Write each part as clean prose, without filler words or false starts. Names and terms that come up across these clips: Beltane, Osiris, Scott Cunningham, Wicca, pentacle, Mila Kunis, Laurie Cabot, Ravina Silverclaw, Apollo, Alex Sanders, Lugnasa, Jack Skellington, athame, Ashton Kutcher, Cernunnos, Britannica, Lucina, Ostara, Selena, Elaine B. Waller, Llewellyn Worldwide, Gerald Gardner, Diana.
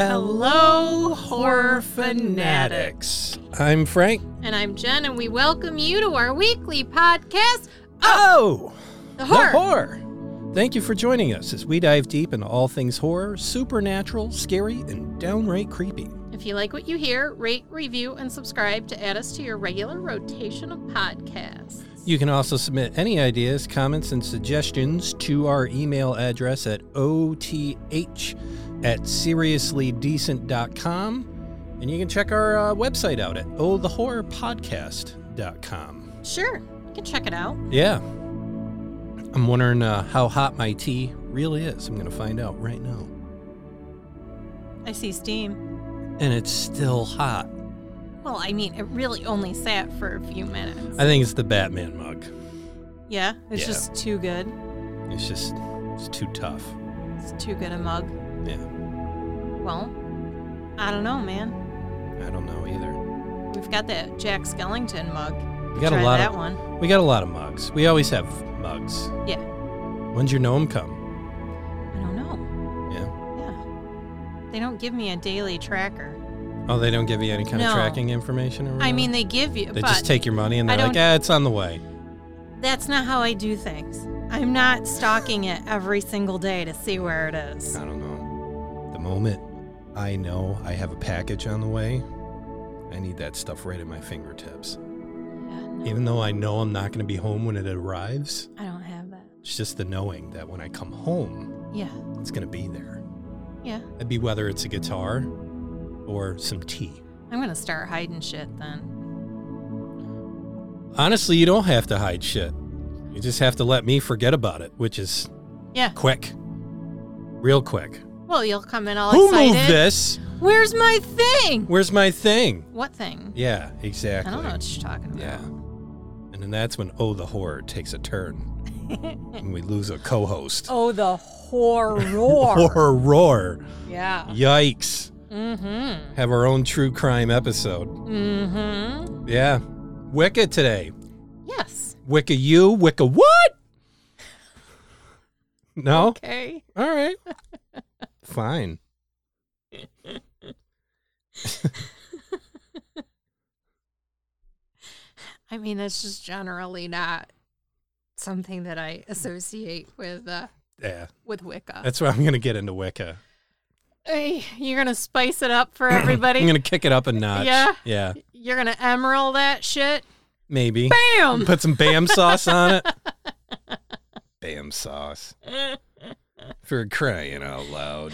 Hello, horror fanatics. I'm Frank. And I'm Jen, and we welcome you to our weekly podcast, The Horror. Thank you for joining us as we dive deep into all things horror, supernatural, scary, and downright creepy. If you like what you hear, rate, review, and subscribe to add us to your regular rotation of podcasts. You can also submit any ideas, comments, and suggestions to our email address at oth@seriouslydecent.com. And you can check our website out at ohthehorrorpodcast.com. Sure, you can check it out. Yeah. I'm wondering how hot my tea really is. I'm going to find out right now. I see steam. And it's still hot. Well, I mean, it really only sat for a few minutes. I think it's the Batman mug. Yeah? It's just too good? It's too tough. It's too good a mug? Yeah. Well, I don't know, man. I don't know either. We've got that Jack Skellington mug. We got a lot of mugs. We always have mugs. Yeah. When's your gnome come? I don't know. Yeah. They don't give me a daily tracker. Oh, they don't give you any kind of tracking information? Or I mean, they give you. They just take your money and they're like, it's on the way. That's not how I do things. I'm not stalking it every single day to see where it is. I don't know. The moment I know I have a package on the way, I need that stuff right at my fingertips. Even though I know I'm not going to be home when it arrives. I don't have that. It's just the knowing that when I come home, it's going to be there. Yeah. It'd be whether it's a guitar or some tea. I'm going to start hiding shit then. Honestly, you don't have to hide shit. You just have to let me forget about it, which is quick. Real quick. Well, you'll come in all excited. Who moved this? Where's my thing? Where's my thing? What thing? Yeah, exactly. I don't know what you're talking about. Yeah. And that's when Oh the Horror takes a turn. And we lose a co-host. Oh the Horror. Horror. Yeah. Yikes. Mm-hmm. Have our own true crime episode. Mm-hmm. Yeah. Wicca today. Yes. Wicca you, Wicca what? No? Okay. All right. Fine. I mean, that's just generally not something that I associate with Wicca. That's why I'm going to get into Wicca. Hey, you're going to spice it up for everybody? I'm going to kick it up a notch. Yeah? Yeah. You're going to emerald that shit? Maybe. Bam! Put some bam sauce on it. Bam sauce. For crying out loud.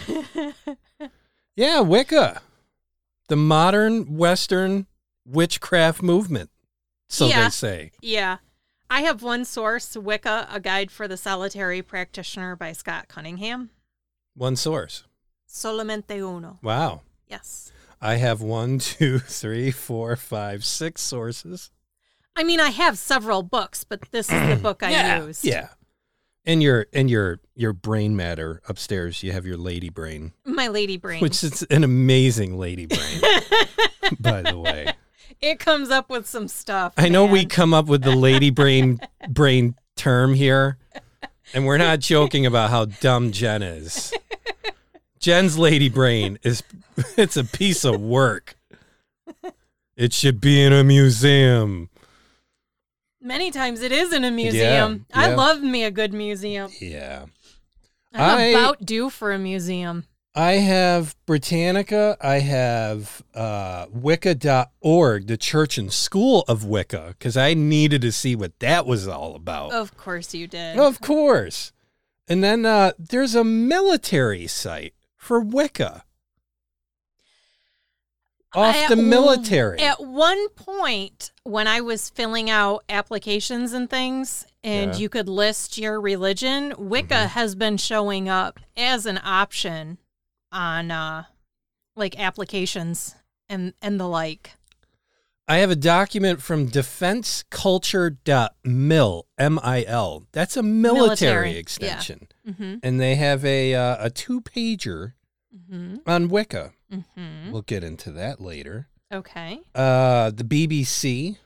Yeah, Wicca. The modern Western witchcraft movement. So they say. Yeah. I have one source, Wicca, A Guide for the Solitary Practitioner by Scott Cunningham. One source. Solamente uno. Wow. Yes. I have 1, 2, 3, 4, 5, 6 sources. I mean, I have several books, but this is the book I used. Yeah. And your brain matter upstairs, you have your lady brain. My lady brain. Which is an amazing lady brain, by the way. It comes up with some stuff. I know we come up with the lady brain term here, and we're not joking about how dumb Jen is. Jen's lady brain it's a piece of work. It should be in a museum. Many times it is in a museum. Yeah. I love me a good museum. Yeah. I'm about due for a museum. I have Britannica, I have Wicca.org, the Church and School of Wicca, because I needed to see what that was all about. Of course you did. Of course. And then there's a military site for Wicca. The military. At one point, when I was filling out applications and things, and you could list your religion, Wicca has been showing up as an option on like applications and the like. I have a document from defenseculture.mil, M-I-L. That's a military. Extension. Yeah. Mm-hmm. And they have a two-pager on Wicca. Mm-hmm. We'll get into that later. Okay. The BBC,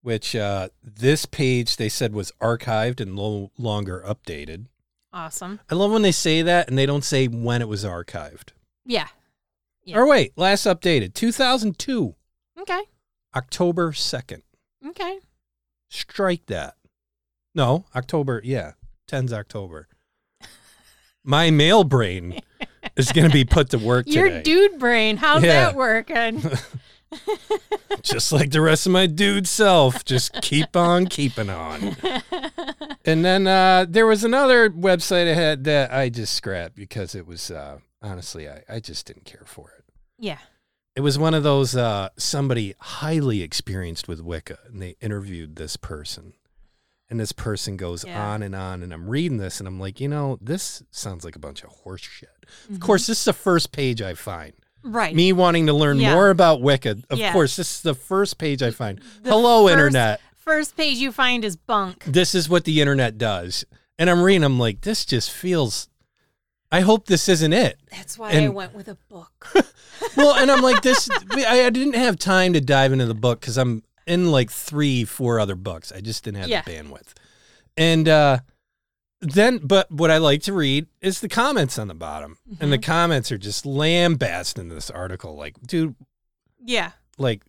which this page they said was archived and no longer updated. Awesome. I love when they say that and they don't say when it was archived. Yeah. Yeah. Or wait, last updated, 2002. Okay. October 2nd. Okay. Strike that. No, October, yeah, 10's October. My male brain is going to be put to work today. Your dude brain, how's that working? Just like the rest of my dude self, just keep on keeping on. And then there was another website I had that I just scrapped because it was, honestly, I just didn't care for it. Yeah. It was one of those, somebody highly experienced with Wicca, and they interviewed this person. And this person goes on, and I'm reading this, and I'm like, you know, this sounds like a bunch of horse shit. Mm-hmm. Of course, this is the first page I find. Right. Me wanting to learn more about Wicca. Of course, this is the first page I find. Hello, Internet. First page you find is bunk. This is what the Internet does. And I'm reading, I'm like, this just feels... I hope this isn't it. That's why I went with a book. Well, and I'm like, this... I didn't have time to dive into the book because I'm... in like 3-4 other books. I just didn't have the bandwidth. And then, but what I like to read is the comments on the bottom. Mm-hmm. And the comments are just lambasting this article. Like, dude. Yeah. Like,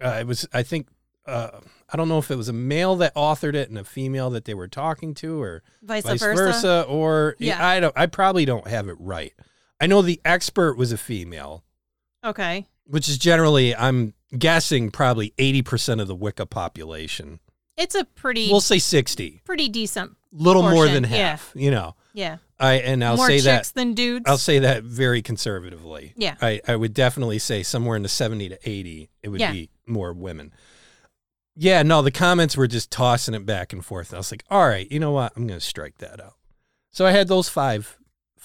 it was, I think, I don't know if it was a male that authored it and a female that they were talking to or vice versa. Or I probably don't have it right. I know the expert was a female. Okay. Which is generally, I'm guessing, probably 80% of the Wicca population. It's a pretty... We'll say 60. Pretty decent little portion. More than half, you know. Yeah. I'll say that... More chicks than dudes. I'll say that very conservatively. Yeah. I would definitely say somewhere in the 70 to 80, it would be more women. Yeah, no, the comments were just tossing it back and forth. I was like, all right, you know what? I'm going to strike that out. So I had those five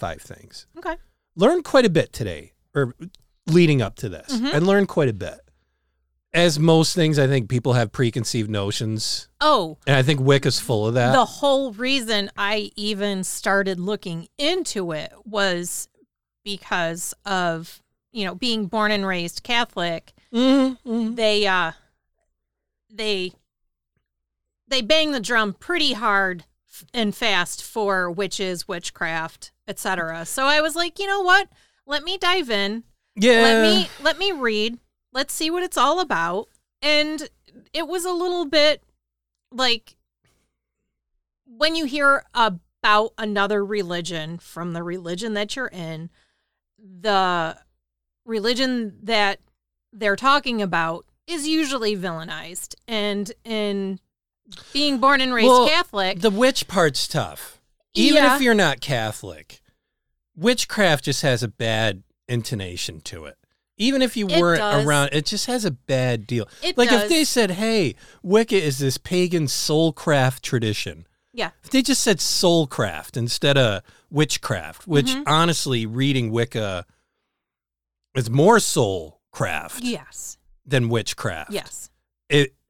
things. Okay. Learned quite a bit today, or... leading up to this, mm-hmm. I learned quite a bit. As most things, I think people have preconceived notions. Oh. And I think Wicca's full of that. The whole reason I even started looking into it was because of, you know, being born and raised Catholic. Mm-hmm. They bang the drum pretty hard and fast for witches, witchcraft, etc. So I was like, you know what? Let me dive in. Yeah. Let me read. Let's see what it's all about. And it was a little bit like when you hear about another religion from the religion that you're in, the religion that they're talking about is usually villainized. And in being born and raised Catholic, the witch part's tough. Even if you're not Catholic, witchcraft just has a bad intonation to it. Even if you weren't around, it just has a bad deal. If they said, hey, Wicca is this pagan soulcraft tradition. Yeah. If they just said soulcraft instead of witchcraft, which honestly, reading Wicca is more soulcraft than witchcraft. Yes.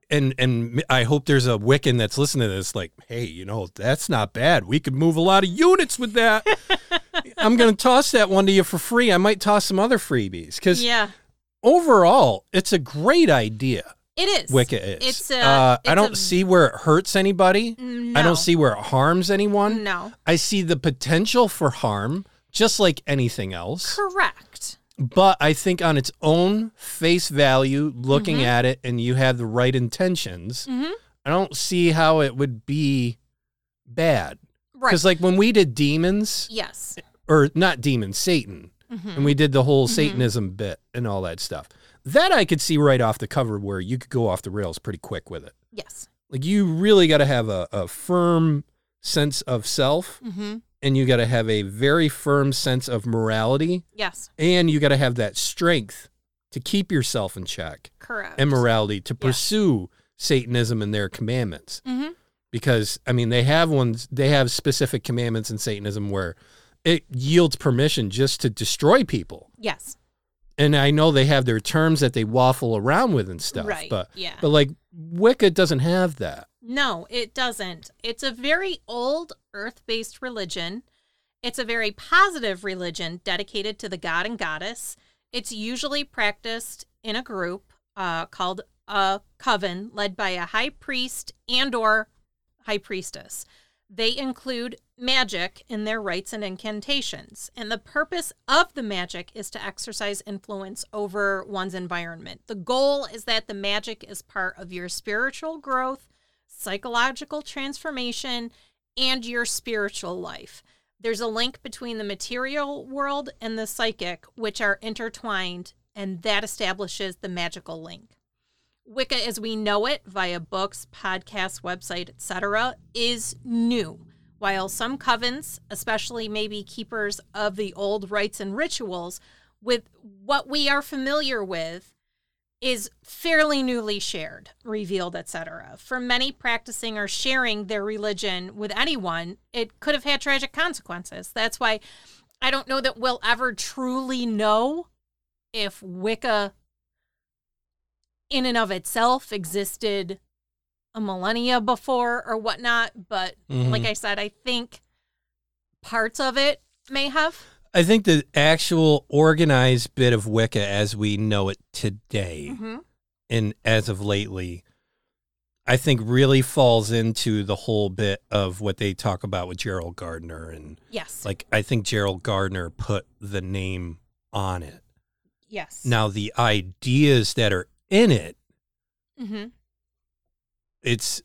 And I hope there's a Wiccan that's listening to this like, hey, you know, that's not bad. We could move a lot of units with that. I'm going to toss that one to you for free. I might toss some other freebies because overall, it's a great idea. It is. Wicca is. I don't see where it hurts anybody. No. I don't see where it harms anyone. No. I see the potential for harm, just like anything else. Correct. But I think on its own face value, looking at it, and you have the right intentions, I don't see how it would be bad. Right. Because like when we did demons, or not demons, Satan, and we did the whole Satanism bit and all that stuff, that I could see right off the cover where you could go off the rails pretty quick with it. Yes. Like you really got to have a firm sense of self. Mm-hmm. And you got to have a very firm sense of morality. Yes. And you got to have that strength to keep yourself in check. Correct. And morality to pursue Satanism and their commandments. Mm-hmm. Because, I mean, they have specific commandments in Satanism where it yields permission just to destroy people. Yes. And I know they have their terms that they waffle around with and stuff. Right. But like Wicca doesn't have that. No, it doesn't. It's a very old earth-based religion. It's a very positive religion dedicated to the god and goddess. It's usually practiced in a group called a coven led by a high priest and or high priestess. They include magic in their rites and incantations, and the purpose of the magic is to exercise influence over one's environment. The goal is that the magic is part of your spiritual growth, psychological transformation, and your spiritual life. There's a link between the material world and the psychic, which are intertwined, and that establishes the magical link. Wicca as we know it, via books, podcasts, website, etc., is new. While some covens, especially maybe keepers of the old rites and rituals, with what we are familiar with is fairly newly shared, revealed, etc. For many, practicing or sharing their religion with anyone, it could have had tragic consequences. That's why I don't know that we'll ever truly know if Wicca in and of itself existed a millennia before or whatnot. But like I said, I think parts of it may have. I think the actual organized bit of Wicca as we know it today and as of lately, I think really falls into the whole bit of what they talk about with Gerald Gardner. And like, I think Gerald Gardner put the name on it. Now the ideas that are in it, it's,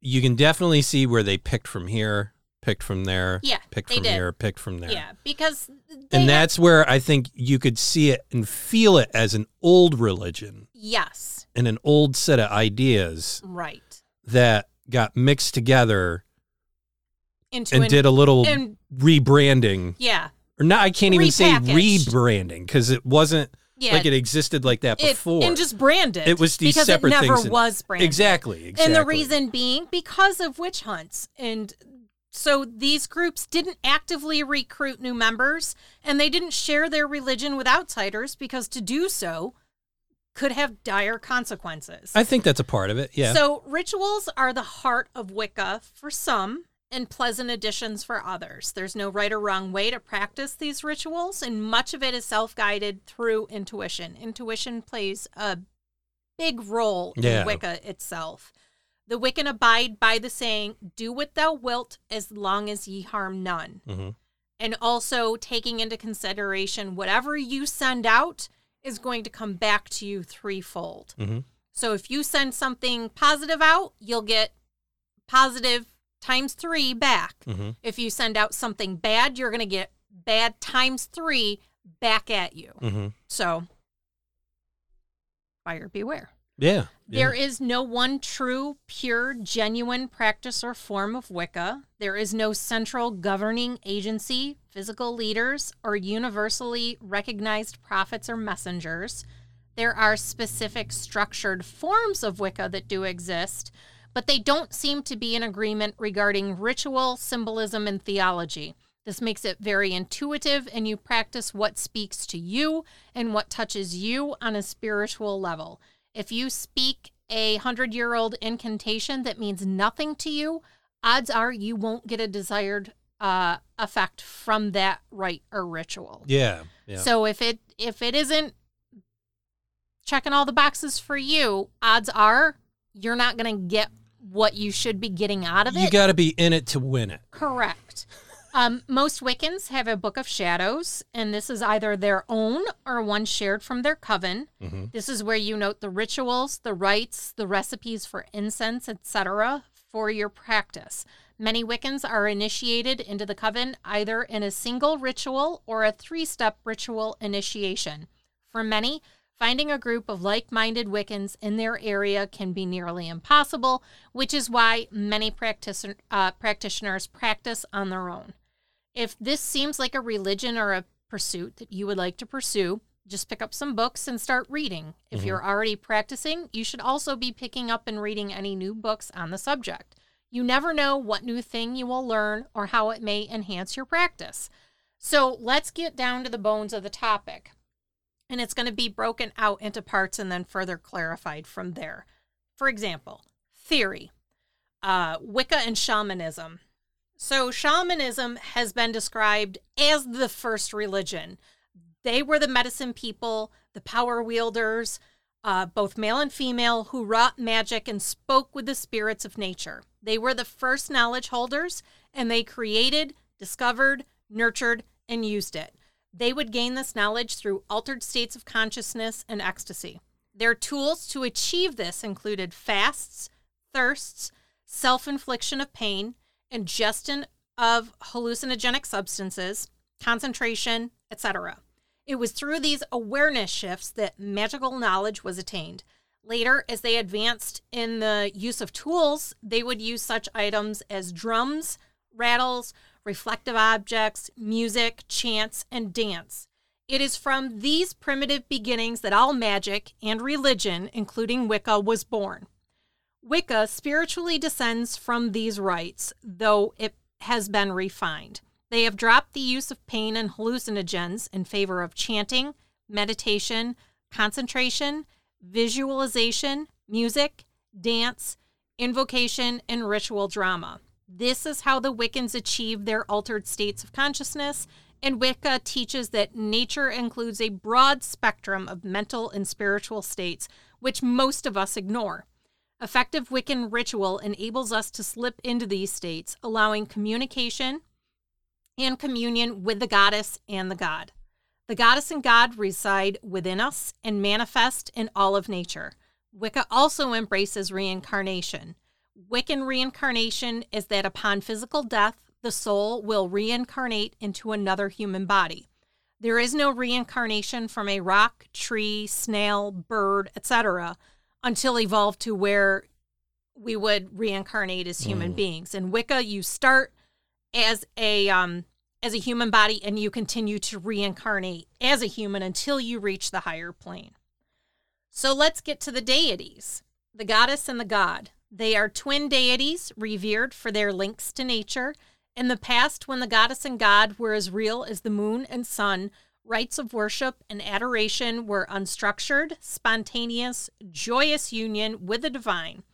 you can definitely see where they picked from here, picked from there, picked from here, picked from there. Because that's where I think you could see it and feel it as an old religion. And an old set of ideas. That got mixed together and did a little rebranding. Or not, I can't even say rebranding because it wasn't. Like it existed like that before. And just branded. It was these separate things. Because it never was branded. Exactly. And the reason being because of witch hunts. And so these groups didn't actively recruit new members, and they didn't share their religion with outsiders because to do so could have dire consequences. I think that's a part of it, yeah. So rituals are the heart of Wicca for some and pleasant additions for others. There's no right or wrong way to practice these rituals, and much of it is self-guided through intuition. Intuition plays a big role in Wicca itself. The Wiccan abide by the saying, do what thou wilt as long as ye harm none. And also taking into consideration whatever you send out is going to come back to you threefold. So if you send something positive out, you'll get positive times three back. If you send out something bad, you're going to get bad times three back at you. So, buyer beware. There is no one true, pure, genuine practice or form of Wicca. There is no central governing agency, physical leaders, or universally recognized prophets or messengers. There are specific structured forms of Wicca that do exist, but they don't seem to be in agreement regarding ritual, symbolism, and theology. This makes it very intuitive, and you practice what speaks to you and what touches you on a spiritual level. If you speak a 100-year-old incantation that means nothing to you, odds are you won't get a desired effect from that rite or ritual. So if it isn't checking all the boxes for you, odds are you're not going to get what you should be getting out of it. You got to be in it to win it. Correct. Most Wiccans have a book of shadows, and this is either their own or one shared from their coven. This is where you note the rituals, the rites, the recipes for incense, etc. for your practice. Many Wiccans are initiated into the coven either in a single ritual or a three-step ritual initiation. For many, finding a group of like-minded Wiccans in their area can be nearly impossible, which is why many practitioners practice on their own. If this seems like a religion or a pursuit that you would like to pursue, just pick up some books and start reading. If you're already practicing, you should also be picking up and reading any new books on the subject. You never know what new thing you will learn or how it may enhance your practice. So let's get down to the bones of the topic. And it's going to be broken out into parts and then further clarified from there. For example, theory, Wicca and shamanism. So shamanism has been described as the first religion. They were the medicine people, the power wielders, both male and female, who wrought magic and spoke with the spirits of nature. They were the first knowledge holders and they created, discovered, nurtured, and used it. They would gain this knowledge through altered states of consciousness and ecstasy. Their tools to achieve this included fasts, thirsts, self-infliction of pain, ingestion of hallucinogenic substances, concentration, etc. It was through these awareness shifts that magical knowledge was attained. Later, as they advanced in the use of tools, they would use such items as drums, rattles, reflective objects, music, chants, and dance. It is from these primitive beginnings that all magic and religion, including Wicca, was born. Wicca spiritually descends from these rites, though it has been refined. They have dropped the use of pain and hallucinogens in favor of chanting, meditation, concentration, visualization, music, dance, invocation, and ritual drama. This is how the Wiccans achieve their altered states of consciousness, and Wicca teaches that nature includes a broad spectrum of mental and spiritual states, which most of us ignore. Effective Wiccan ritual enables us to slip into these states, allowing communication and communion with the goddess and the god. The goddess and god reside within us and manifest in all of nature. Wicca also embraces reincarnation. Wiccan reincarnation is that upon physical death, the soul will reincarnate into another human body. There is no reincarnation from a rock, tree, snail, bird, etc., until evolved to where we would reincarnate as human beings. In Wicca, you start as a human body, and you continue to reincarnate as a human until you reach the higher plane. So let's get to the deities, the goddess and the god. They are twin deities revered for their links to nature. In the past, when the goddess and god were as real as the moon and sun, rites of worship and adoration were unstructured, spontaneous, joyous union with the divine.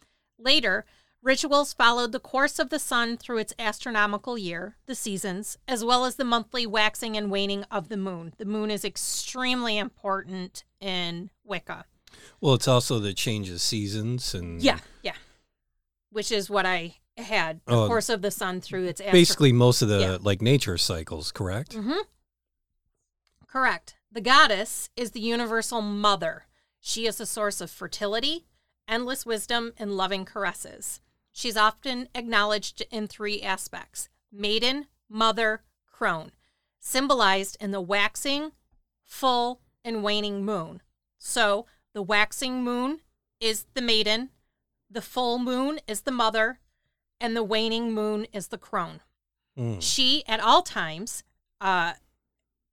Later, rituals followed the course of the sun through its astronomical year, the seasons, as well as the monthly waxing and waning of the moon. The moon is extremely important in Wicca. Well, it's also the change of seasons and yeah, which is what I had. The course of the sun through its basically most of the nature cycles, correct? Mm-hmm. Correct. The goddess is the universal mother. She is a source of fertility, endless wisdom, and loving caresses. She's often acknowledged in three aspects: maiden, mother, crone, symbolized in the waxing, full, and waning moon. So the waxing moon is the maiden, the full moon is the mother, and the waning moon is the crone. She, at all times,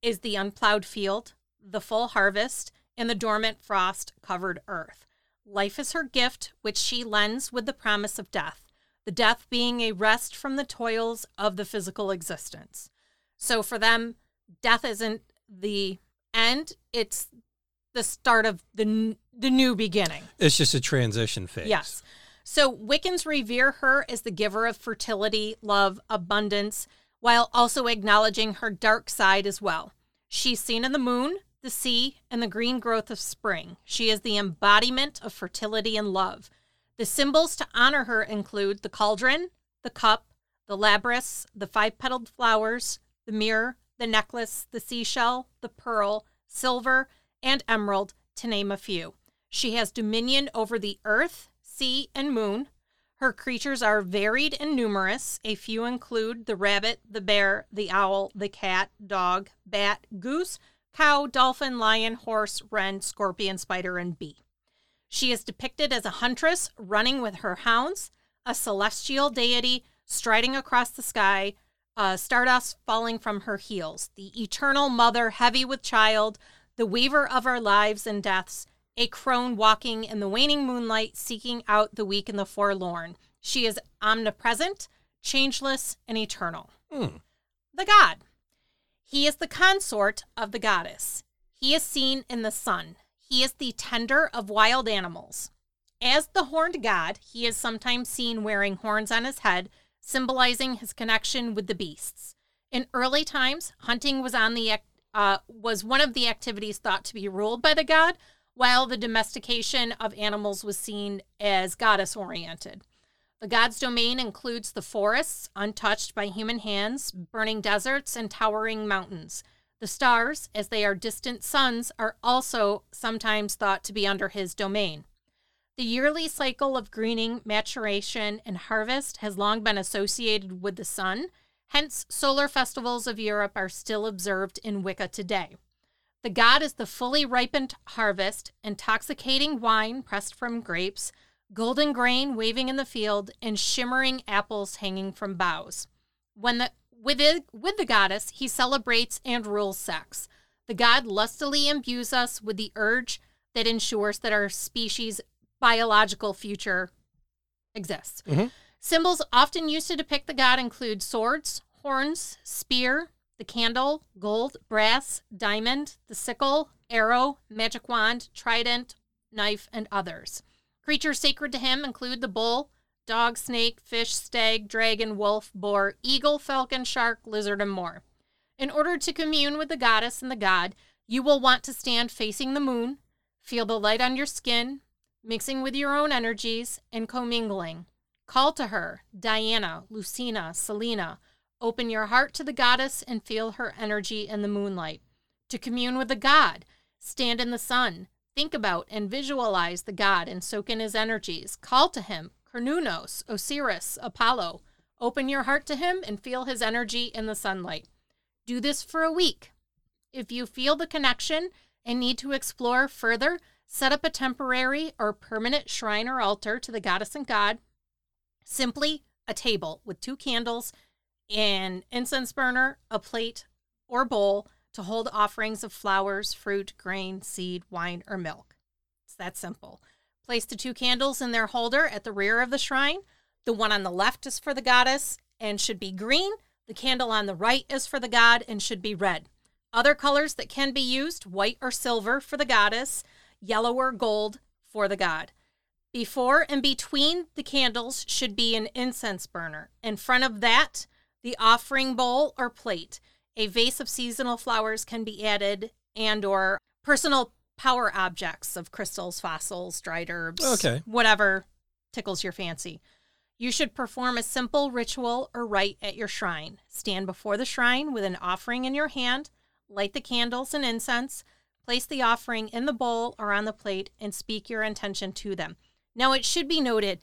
is the unplowed field, the full harvest, and the dormant frost-covered earth. Life is her gift, which she lends with the promise of death, the death being a rest from the toils of the physical existence. So for them, death isn't the end, it's the start of the new beginning. It's just a transition phase. Yes. So Wiccans revere her as the giver of fertility, love, abundance, while also acknowledging her dark side as well. She's seen in the moon, the sea, and the green growth of spring. She is the embodiment of fertility and love. The symbols to honor her include the cauldron, the cup, the labrys, the five-petaled flowers, the mirror, the necklace, the seashell, the pearl, silver, and emerald, to name a few. She has dominion over the earth, sea, and moon. Her creatures are varied and numerous. A few include the rabbit, the bear, the owl, the cat, dog, bat, goose, cow, dolphin, lion, horse, wren, scorpion, spider, and bee. She is depicted as a huntress running with her hounds, a celestial deity striding across the sky, stardust falling from her heels, the eternal mother heavy with child, the weaver of our lives and deaths, a crone walking in the waning moonlight seeking out the weak and the forlorn. She is omnipresent, changeless, and eternal. The god. He is the consort of the goddess. He is seen in the sun. He is the tender of wild animals. As the horned god, he is sometimes seen wearing horns on his head, symbolizing his connection with the beasts. In early times, hunting was on the was one of the activities thought to be ruled by the god, while the domestication of animals was seen as goddess-oriented. The god's domain includes the forests, untouched by human hands, burning deserts, and towering mountains. The stars, as they are distant suns, are also sometimes thought to be under his domain. The yearly cycle of greening, maturation, and harvest has long been associated with the sun, hence solar festivals of Europe are still observed in Wicca today. The god is the fully ripened harvest, intoxicating wine pressed from grapes, golden grain waving in the field, and shimmering apples hanging from boughs. With the goddess, he celebrates and rules sex. The god lustily imbues us with the urge that ensures that our species' biological future exists. Mm-hmm. Symbols often used to depict the god include swords, horns, spear, the candle, gold, brass, diamond, the sickle, arrow, magic wand, trident, knife, and others. Creatures sacred to him include the bull, dog, snake, fish, stag, dragon, wolf, boar, eagle, falcon, shark, lizard, and more. In order to commune with the goddess and the god, you will want to stand facing the moon, feel the light on your skin, mixing with your own energies, and commingling. Call to her, Diana, Lucina, Selena. Open your heart to the goddess and feel her energy in the moonlight. To commune with the god, stand in the sun. Think about and visualize the god and soak in his energies. Call to him, Cernunnos, Osiris, Apollo. Open your heart to him and feel his energy in the sunlight. Do this for a week. If you feel the connection and need to explore further, set up a temporary or permanent shrine or altar to the goddess and god. Simply a table with 2 candles, an incense burner, a plate or bowl, to hold offerings of flowers, fruit, grain, seed, wine, or milk. It's that simple. Place the 2 candles in their holder at the rear of the shrine. The one on the left is for the goddess and should be green. The candle on the right is for the god and should be red. Other colors that can be used, white or silver for the goddess, yellow or gold for the god. Before and between the candles should be an incense burner. In front of that, the offering bowl or plate. A vase of seasonal flowers can be added, and or personal power objects of crystals, fossils, dried herbs, whatever tickles your fancy. You should perform a simple ritual or rite at your shrine. Stand before the shrine with an offering in your hand, light the candles and incense, place the offering in the bowl or on the plate, and speak your intention to them. Now, it should be noted,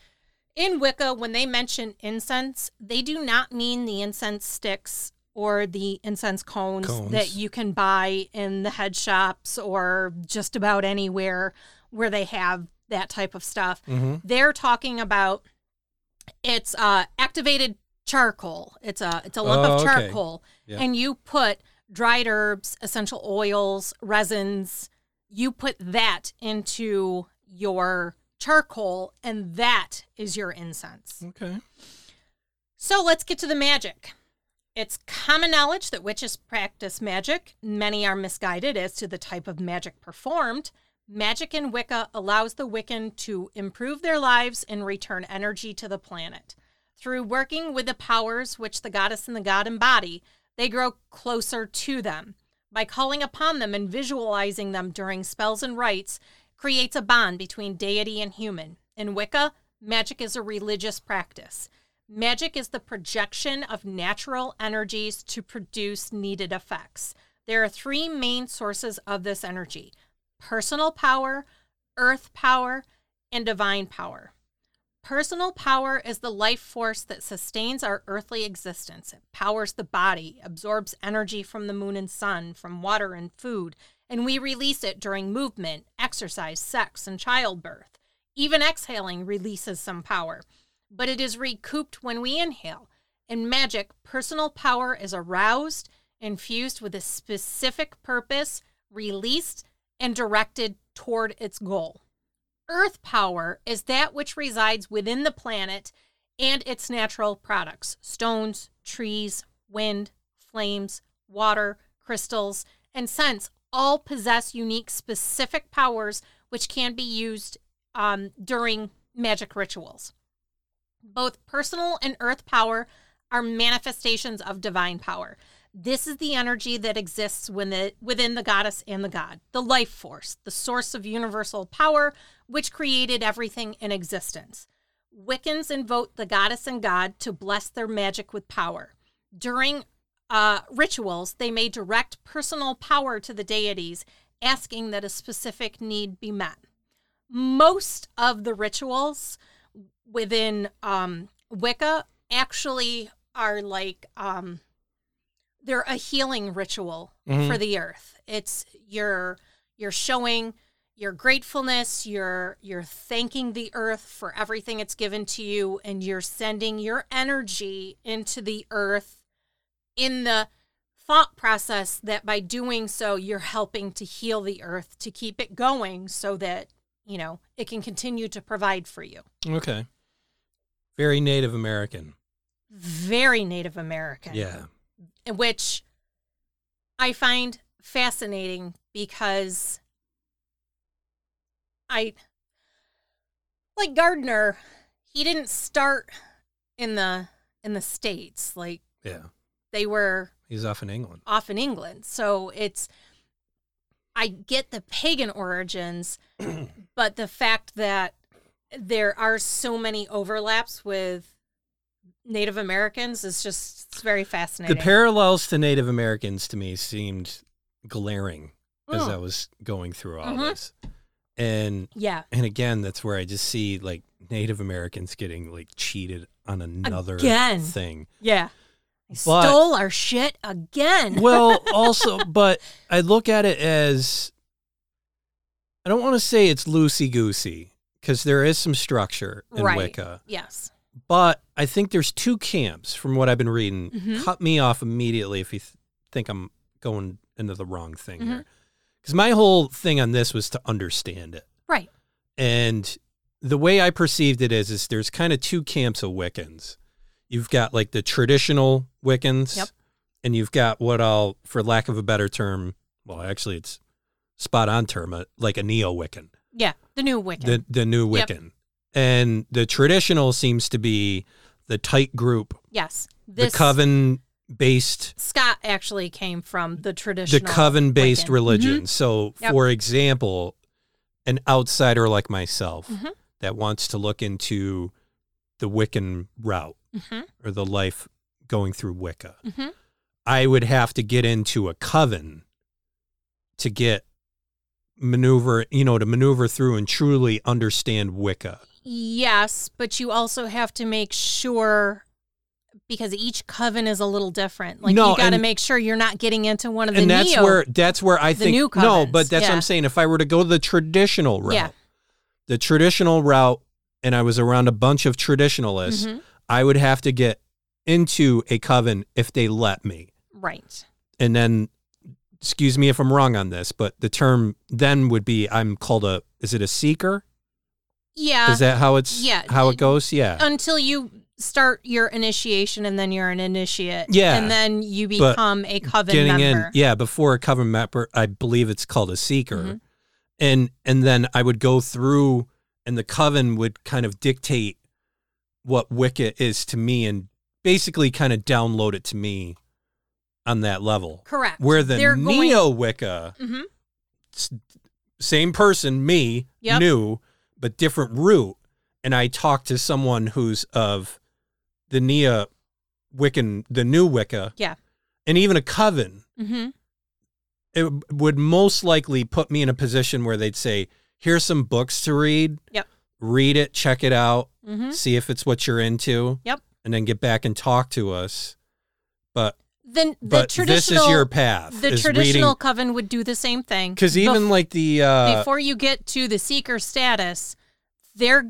in Wicca, when they mention incense, they do not mean the incense sticks or the incense cones that you can buy in the head shops or just about anywhere where they have that type of stuff. Mm-hmm. They're talking about it's activated charcoal. It's a lump of charcoal. Yeah. And you put dried herbs, essential oils, resins. You put that into your charcoal, and that is your incense. Okay. So let's get to the magic. It's common knowledge that witches practice magic. Many are misguided as to the type of magic performed. Magic in Wicca allows the Wiccan to improve their lives and return energy to the planet. Through working with the powers which the goddess and the god embody, they grow closer to them. By calling upon them and visualizing them during spells and rites, creates a bond between deity and human. In Wicca, magic is a religious practice. Magic is the projection of natural energies to produce needed effects. There are 3 main sources of this energy: personal power, earth power, and divine power. Personal power is the life force that sustains our earthly existence. It powers the body, absorbs energy from the moon and sun, from water and food, and we release it during movement, exercise, sex, and childbirth. Even exhaling releases some power, but it is recouped when we inhale. In magic, personal power is aroused, infused with a specific purpose, released, and directed toward its goal. Earth power is that which resides within the planet and its natural products: stones, trees, wind, flames, water, crystals, and scents all possess unique, specific powers which can be used during magic rituals. Both personal and earth power are manifestations of divine power. This is the energy that exists within the goddess and the god, the life force, the source of universal power, which created everything in existence. Wiccans invoke the goddess and god to bless their magic with power. During rituals, they may direct personal power to the deities, asking that a specific need be met. Most of the rituals within Wicca actually are like, they're a healing ritual mm-hmm. for the earth. It's you're showing your gratefulness, you're thanking the earth for everything it's given to you, and you're sending your energy into the earth in the thought process that by doing so, you're helping to heal the earth, to keep it going so that, you know, it can continue to provide for you. Okay. Very Native American. Very Native American. Yeah. Which I find fascinating because... like Gardner, he didn't start in the States. Like yeah. He's off in England. So I get the pagan origins, but the fact that there are so many overlaps with Native Americans is just it's very fascinating. The parallels to Native Americans to me seemed glaring as I was going through all mm-hmm. this. And yeah. And again, that's where I just see like Native Americans getting like cheated on another thing. Yeah. Stole our shit again. Well, also, but I look at it as, I don't want to say it's loosey-goosey because there is some structure in Wicca. Yes. But I think there's two camps from what I've been reading. Mm-hmm. Cut me off immediately if you think I'm going into the wrong thing mm-hmm. here. Because my whole thing on this was to understand it. Right. And the way I perceived it is there's kind of two camps of Wiccans. You've got like the traditional Wiccans. Yep. And you've got what I'll, for lack of a better term, well, actually it's spot on term, like a neo-Wiccan. Yeah, the new Wiccan. The new Wiccan. Yep. And the traditional seems to be the tight group. Yes. The coven based. Scott actually came from the traditional. The coven-based Wiccan. Religion. Mm-hmm. So, for example, an outsider like myself mm-hmm. that wants to look into the Wiccan route mm-hmm. or the life going through Wicca, mm-hmm. I would have to get into a coven to maneuver through and truly understand Wicca. Yes, but you also have to make sure. Because each coven is a little different. Like you got to make sure you're not getting into one of the new covens. What I'm saying. If I were to go the traditional route, and I was around a bunch of traditionalists, mm-hmm. I would have to get into a coven if they let me. Right. And then, excuse me if I'm wrong on this, but the term then would be I'm called is it a seeker? Yeah. Is that how how it goes? Yeah. Until you start your initiation and then you're an initiate. Yeah. And then you become a coven member. Before a coven member, I believe it's called a seeker. Mm-hmm. And then I would go through and the coven would kind of dictate what Wicca is to me and basically kind of download it to me on that level. Correct. Where the neo-Wicca, mm-hmm. same person, me, new, but different root. And I talked to someone who's of the Neo-Wiccan, the new Wicca, and even a coven, mm-hmm. it would most likely put me in a position where they'd say, here's some books to read, read it, check it out, mm-hmm. see if it's what you're into, and then get back and talk to us. But this is your path. The traditional coven would do the same thing. Because even before you get to the seeker status, they're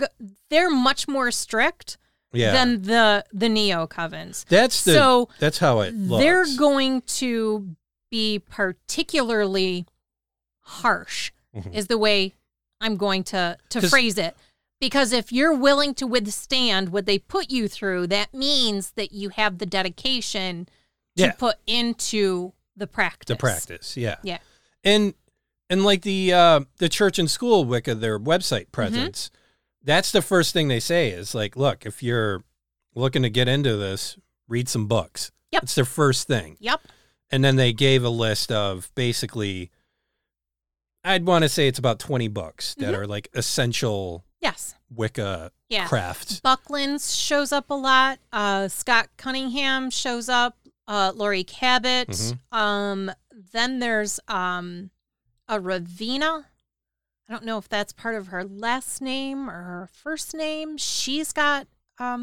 much more strict than the neo covens. That's how it looks. They're going to be particularly harsh, mm-hmm. is the way I'm going to phrase it. Because if you're willing to withstand what they put you through, that means that you have the dedication to put into the practice. Yeah. And like the church and school Wicca, their website presence. Mm-hmm. That's the first thing they say is like, look, if you're looking to get into this, read some books. Yep. It's their first thing. Yep. And then they gave a list of basically, I'd want to say it's about 20 books that mm-hmm. are like essential Wicca craft. Buckland shows up a lot. Scott Cunningham shows up. Laurie Cabot. Mm-hmm. Then there's a Ravina. I don't know if that's part of her last name or her first name. She's got, I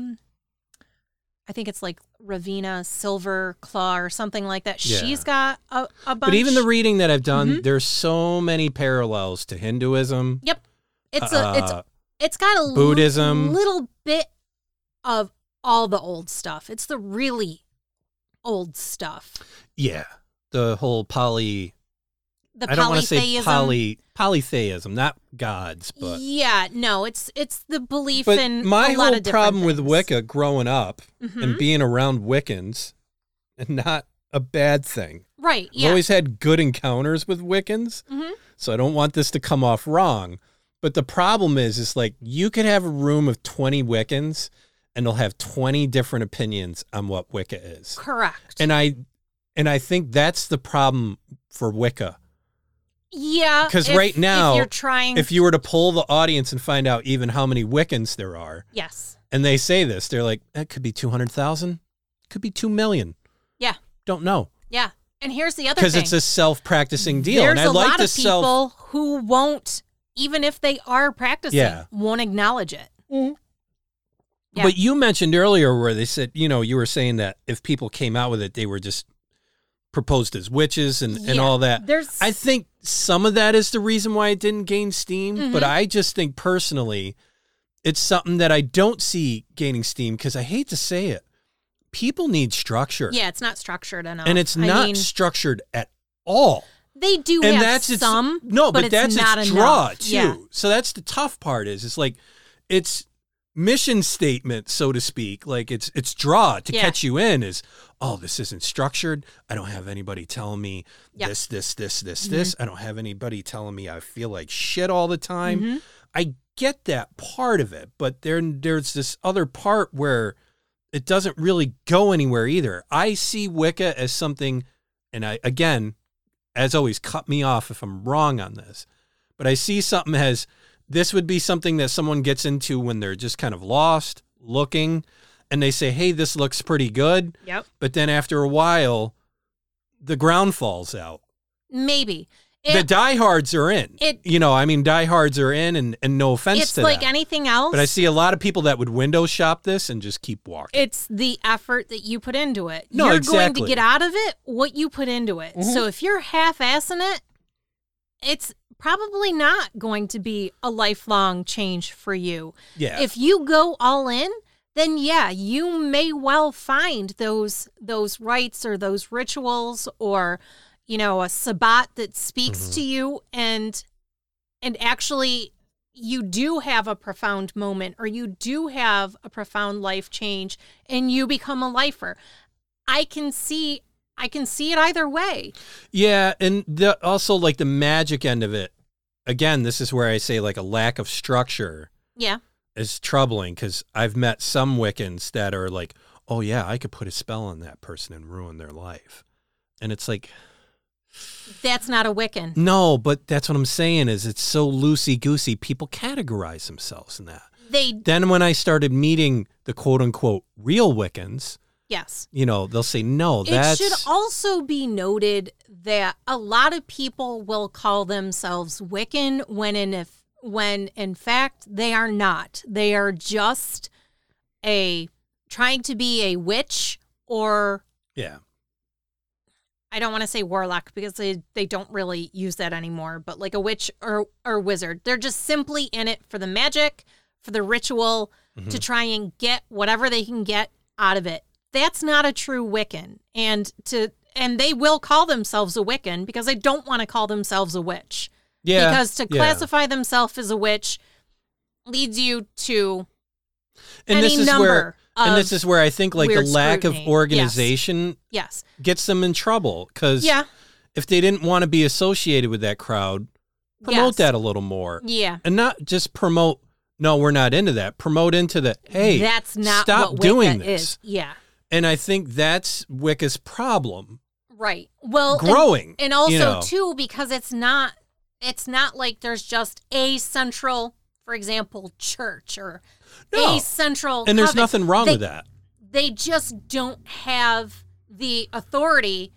think it's like Ravina Silverclaw or something like that. Yeah. She's got a bunch. But even the reading that I've done, mm-hmm. there's so many parallels to Hinduism. Yep. It's got a Buddhism. Little bit of all the old stuff. It's the really old stuff. Yeah. The whole I don't want to say polytheism, not gods, but yeah, no, it's the belief in my a lot whole of problem things. With Wicca growing up mm-hmm. and being around Wiccans, and not a bad thing, right? Yeah, I've always had good encounters with Wiccans, mm-hmm. so I don't want this to come off wrong. But the problem is like you could have a room of 20 Wiccans, and they'll have 20 different opinions on what Wicca is. Correct, and I think that's the problem for Wicca. Yeah, because right now, if you were to poll the audience and find out even how many Wiccans there are, yes, and they say this, they're like, that could be 200,000, could be 2 million. Yeah, don't know. Yeah, and here's the other thing, because it's a self-practicing deal. There's a lot of people who won't, even if they are practicing, won't acknowledge it. Mm-hmm. Yeah. But you mentioned earlier where they said, you were saying that if people came out with it, they were just proposed as witches and all that. I think some of that is the reason why it didn't gain steam, mm-hmm. but I just think personally it's something that I don't see gaining steam because I hate to say it. People need structure. Yeah, it's not structured enough. And it's not structured at all. They do and have that's some, no, but that's not its draw enough. Too. Yeah. So that's the tough part is it's like it's mission statement, so to speak, like it's draw to catch you in is, oh, this isn't structured. I don't have anybody telling me this, mm-hmm. this. I don't have anybody telling me I feel like shit all the time. Mm-hmm. I get that part of it, but there's this other part where it doesn't really go anywhere either. I see Wicca as something, and I, again, as always, cut me off if I'm wrong on this, but I see something as this would be something that someone gets into when they're just kind of lost, looking, and they say, hey, this looks pretty good. Yep. But then after a while, the ground falls out. Maybe. The diehards are in. Diehards are in, and no offense to that. It's like anything else. But I see a lot of people that would window shop this and just keep walking. It's the effort that you put into it. No, you're exactly. going to get out of it what you put into it. Mm-hmm. So if you're half-assing it, it's probably not going to be a lifelong change for you. Yeah. If you go all in, then yeah, you may well find those rites or those rituals or, a sabbat that speaks mm-hmm. to you and actually you do have a profound moment or you do have a profound life change and you become a lifer. I can see it either way. Yeah, and also like the magic end of it. Again, this is where I say like a lack of structure. Yeah, is troubling because I've met some Wiccans that are like, oh yeah, I could put a spell on that person and ruin their life, and it's like that's not a Wiccan. No, but that's what I'm saying is it's so loosey goosey. People categorize themselves in that. Then when I started meeting the quote unquote real Wiccans. Yes. They'll say, no, that's... It should also be noted that a lot of people will call themselves Wiccan when in fact, they are not. They are just trying to be a witch or... Yeah. I don't want to say warlock because they don't really use that anymore, but like a witch or wizard. They're just simply in it for the magic, for the ritual, mm-hmm. to try and get whatever they can get out of it. That's not a true Wiccan, and they will call themselves a Wiccan because they don't want to call themselves a witch. Yeah, because to classify themselves as a witch leads you to this is where I think like the lack of organization gets them in trouble because if they didn't want to be associated with that crowd, promote that a little more. Yeah, and not just promote. No, we're not into that. Promote into the hey. That's not stop what Wicca doing this. Is. Yeah. And I think that's Wicca's problem. Right. Well, growing. And also, too, because it's not like there's just a central for example, church or a central covenant. And there's nothing wrong with that. They just don't have the authority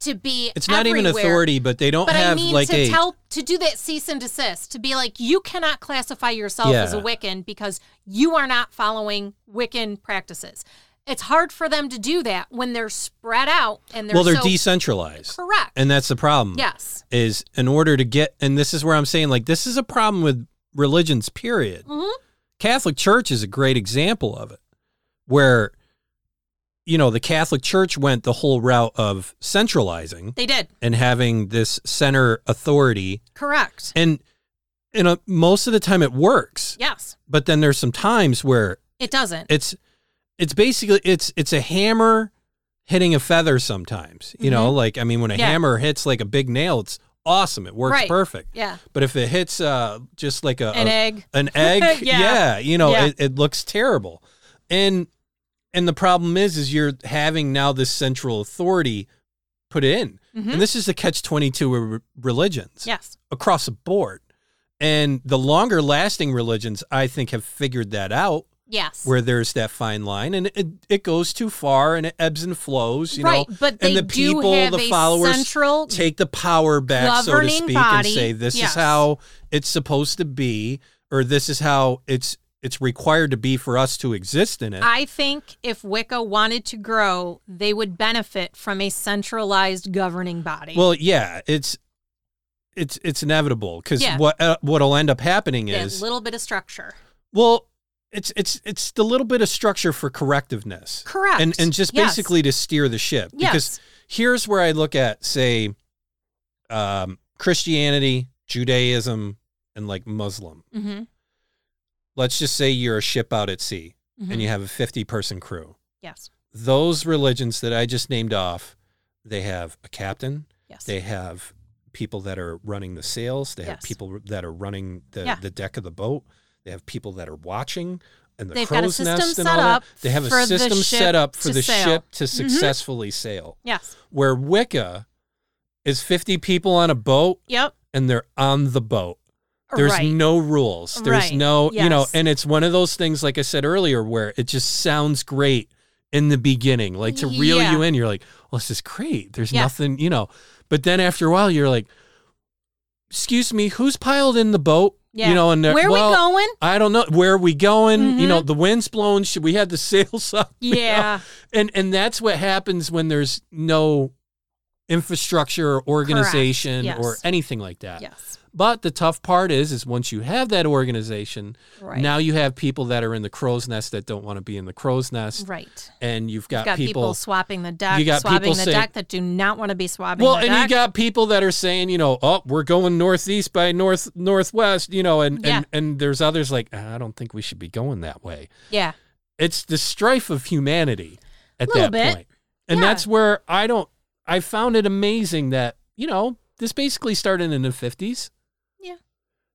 to be everywhere. It's not even authority, but they don't have like a... But I mean to do that cease and desist, to be like, you cannot classify yourself as a Wiccan because you are not following Wiccan practices. It's hard for them to do that when they're spread out and they're decentralized. Correct. And that's the problem. Yes. Is in order to get... And this is where I'm saying, like, this is a problem with religions, period. Mm-hmm. Catholic Church is a great example of it, where... You know, the Catholic Church went the whole route of centralizing. They did. And having this center authority. Correct. And most of the time it works. Yes. But then there's some times where it doesn't. It's basically it's a hammer hitting a feather sometimes. You know, like, I mean, when a hammer hits like a big nail, it's awesome. It works perfect. Yeah. But if it hits just like an egg. An egg. It looks terrible. And the problem is you're having now this central authority put in. Mm-hmm. And this is the catch-22 of religions. Yes. Across the board. And the longer lasting religions, I think, have figured that out. Yes. Where there's that fine line. And it goes too far and it ebbs and flows. You know? But they the followers central take the power back, so to speak, and say, this is how it's supposed to be, or this is how it's required to be for us to exist in it. I think if Wicca wanted to grow, they would benefit from a centralized governing body. Well, yeah, it's inevitable because what'll end up happening is a little bit of structure. Well, it's the little bit of structure for correctiveness, correct, and just basically to steer the ship. Yes. Because here's where I look at, say, Christianity, Judaism, and like Muslim. Mm-hmm. Let's just say you're a ship out at sea and you have a 50-person crew. Yes. Those religions that I just named off, they have a captain. Yes. They have people that are running the sails. They have people that are running the deck of the boat. They have people that are watching and the crow's nest and all that. They have a system set up for the ship to successfully sail. Yes. Where Wicca is 50 people on a boat and they're on the boat. There's no rules. There's no, you know, and it's one of those things, like I said earlier, where it just sounds great in the beginning. Like to reel you in, you're like, well, this is great. There's nothing, you know. But then after a while, you're like, excuse me, who's piled in the boat? Yeah. You know, and where we going? I don't know. Where are we going? Mm-hmm. You know, the wind's blowing. Should we have the sails up? Yeah. You know? And that's what happens when there's no infrastructure or organization or anything like that. Yes. But the tough part is once you have that organization, now you have people that are in the crow's nest that don't want to be in the crow's nest. Right. And you've got people swapping the deck, deck that do not want to be swapping the deck. Well, and you got people that are saying, you know, oh, we're going northeast by northwest, you know, and there's others like, I don't think we should be going that way. Yeah. It's the strife of humanity at that point. And that's where I found it amazing that, you know, this basically started in the 50s.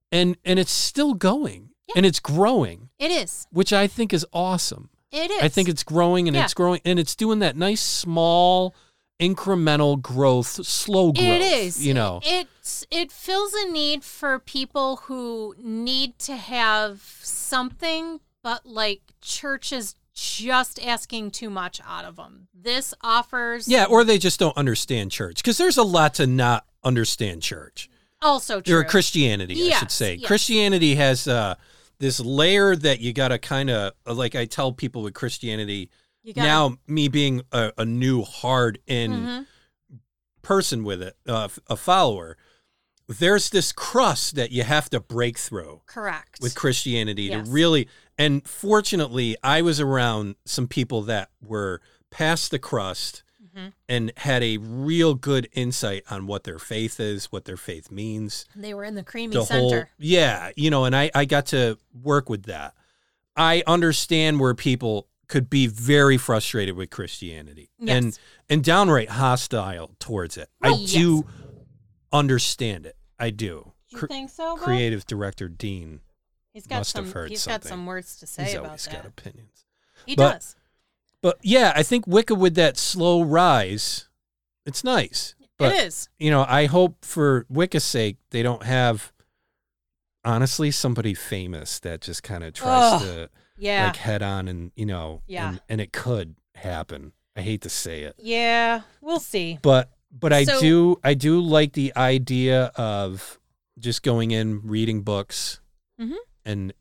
And it's still going. Yeah. And it's growing. It is. Which I think is awesome. It is. I think it's growing and it's growing. And it's doing that nice, small, incremental growth, slow growth. It is. You know. It fills a need for people who need to have something, but like churches just asking too much out of them. This offers... Yeah, or they just don't understand church. Because there's a lot to not understand church. Also true. Or Christianity, I should say. Yes. Christianity has this layer that you got to kind of, like I tell people with Christianity, now me being a new hard-in person with it, a follower, there's this crust that you have to break through. Correct. With Christianity to really, and fortunately, I was around some people that were past the crust and had a real good insight on what their faith is, what their faith means. They were in the creamy center. You know, and I got to work with that. I understand where people could be very frustrated with Christianity and downright hostile towards it. Right. I do understand it. I do. You think so, Bob? Creative director Dean must have heard something. He's got some words to say about that. He's got opinions. He does. But yeah, I think Wicca with that slow rise, it's nice. But, it is. You know, I hope for Wicca's sake they don't have honestly somebody famous that just kind of tries to like head on and, you know, and it could happen. I hate to say it. Yeah, we'll see. But I do like the idea of just going in, reading books, and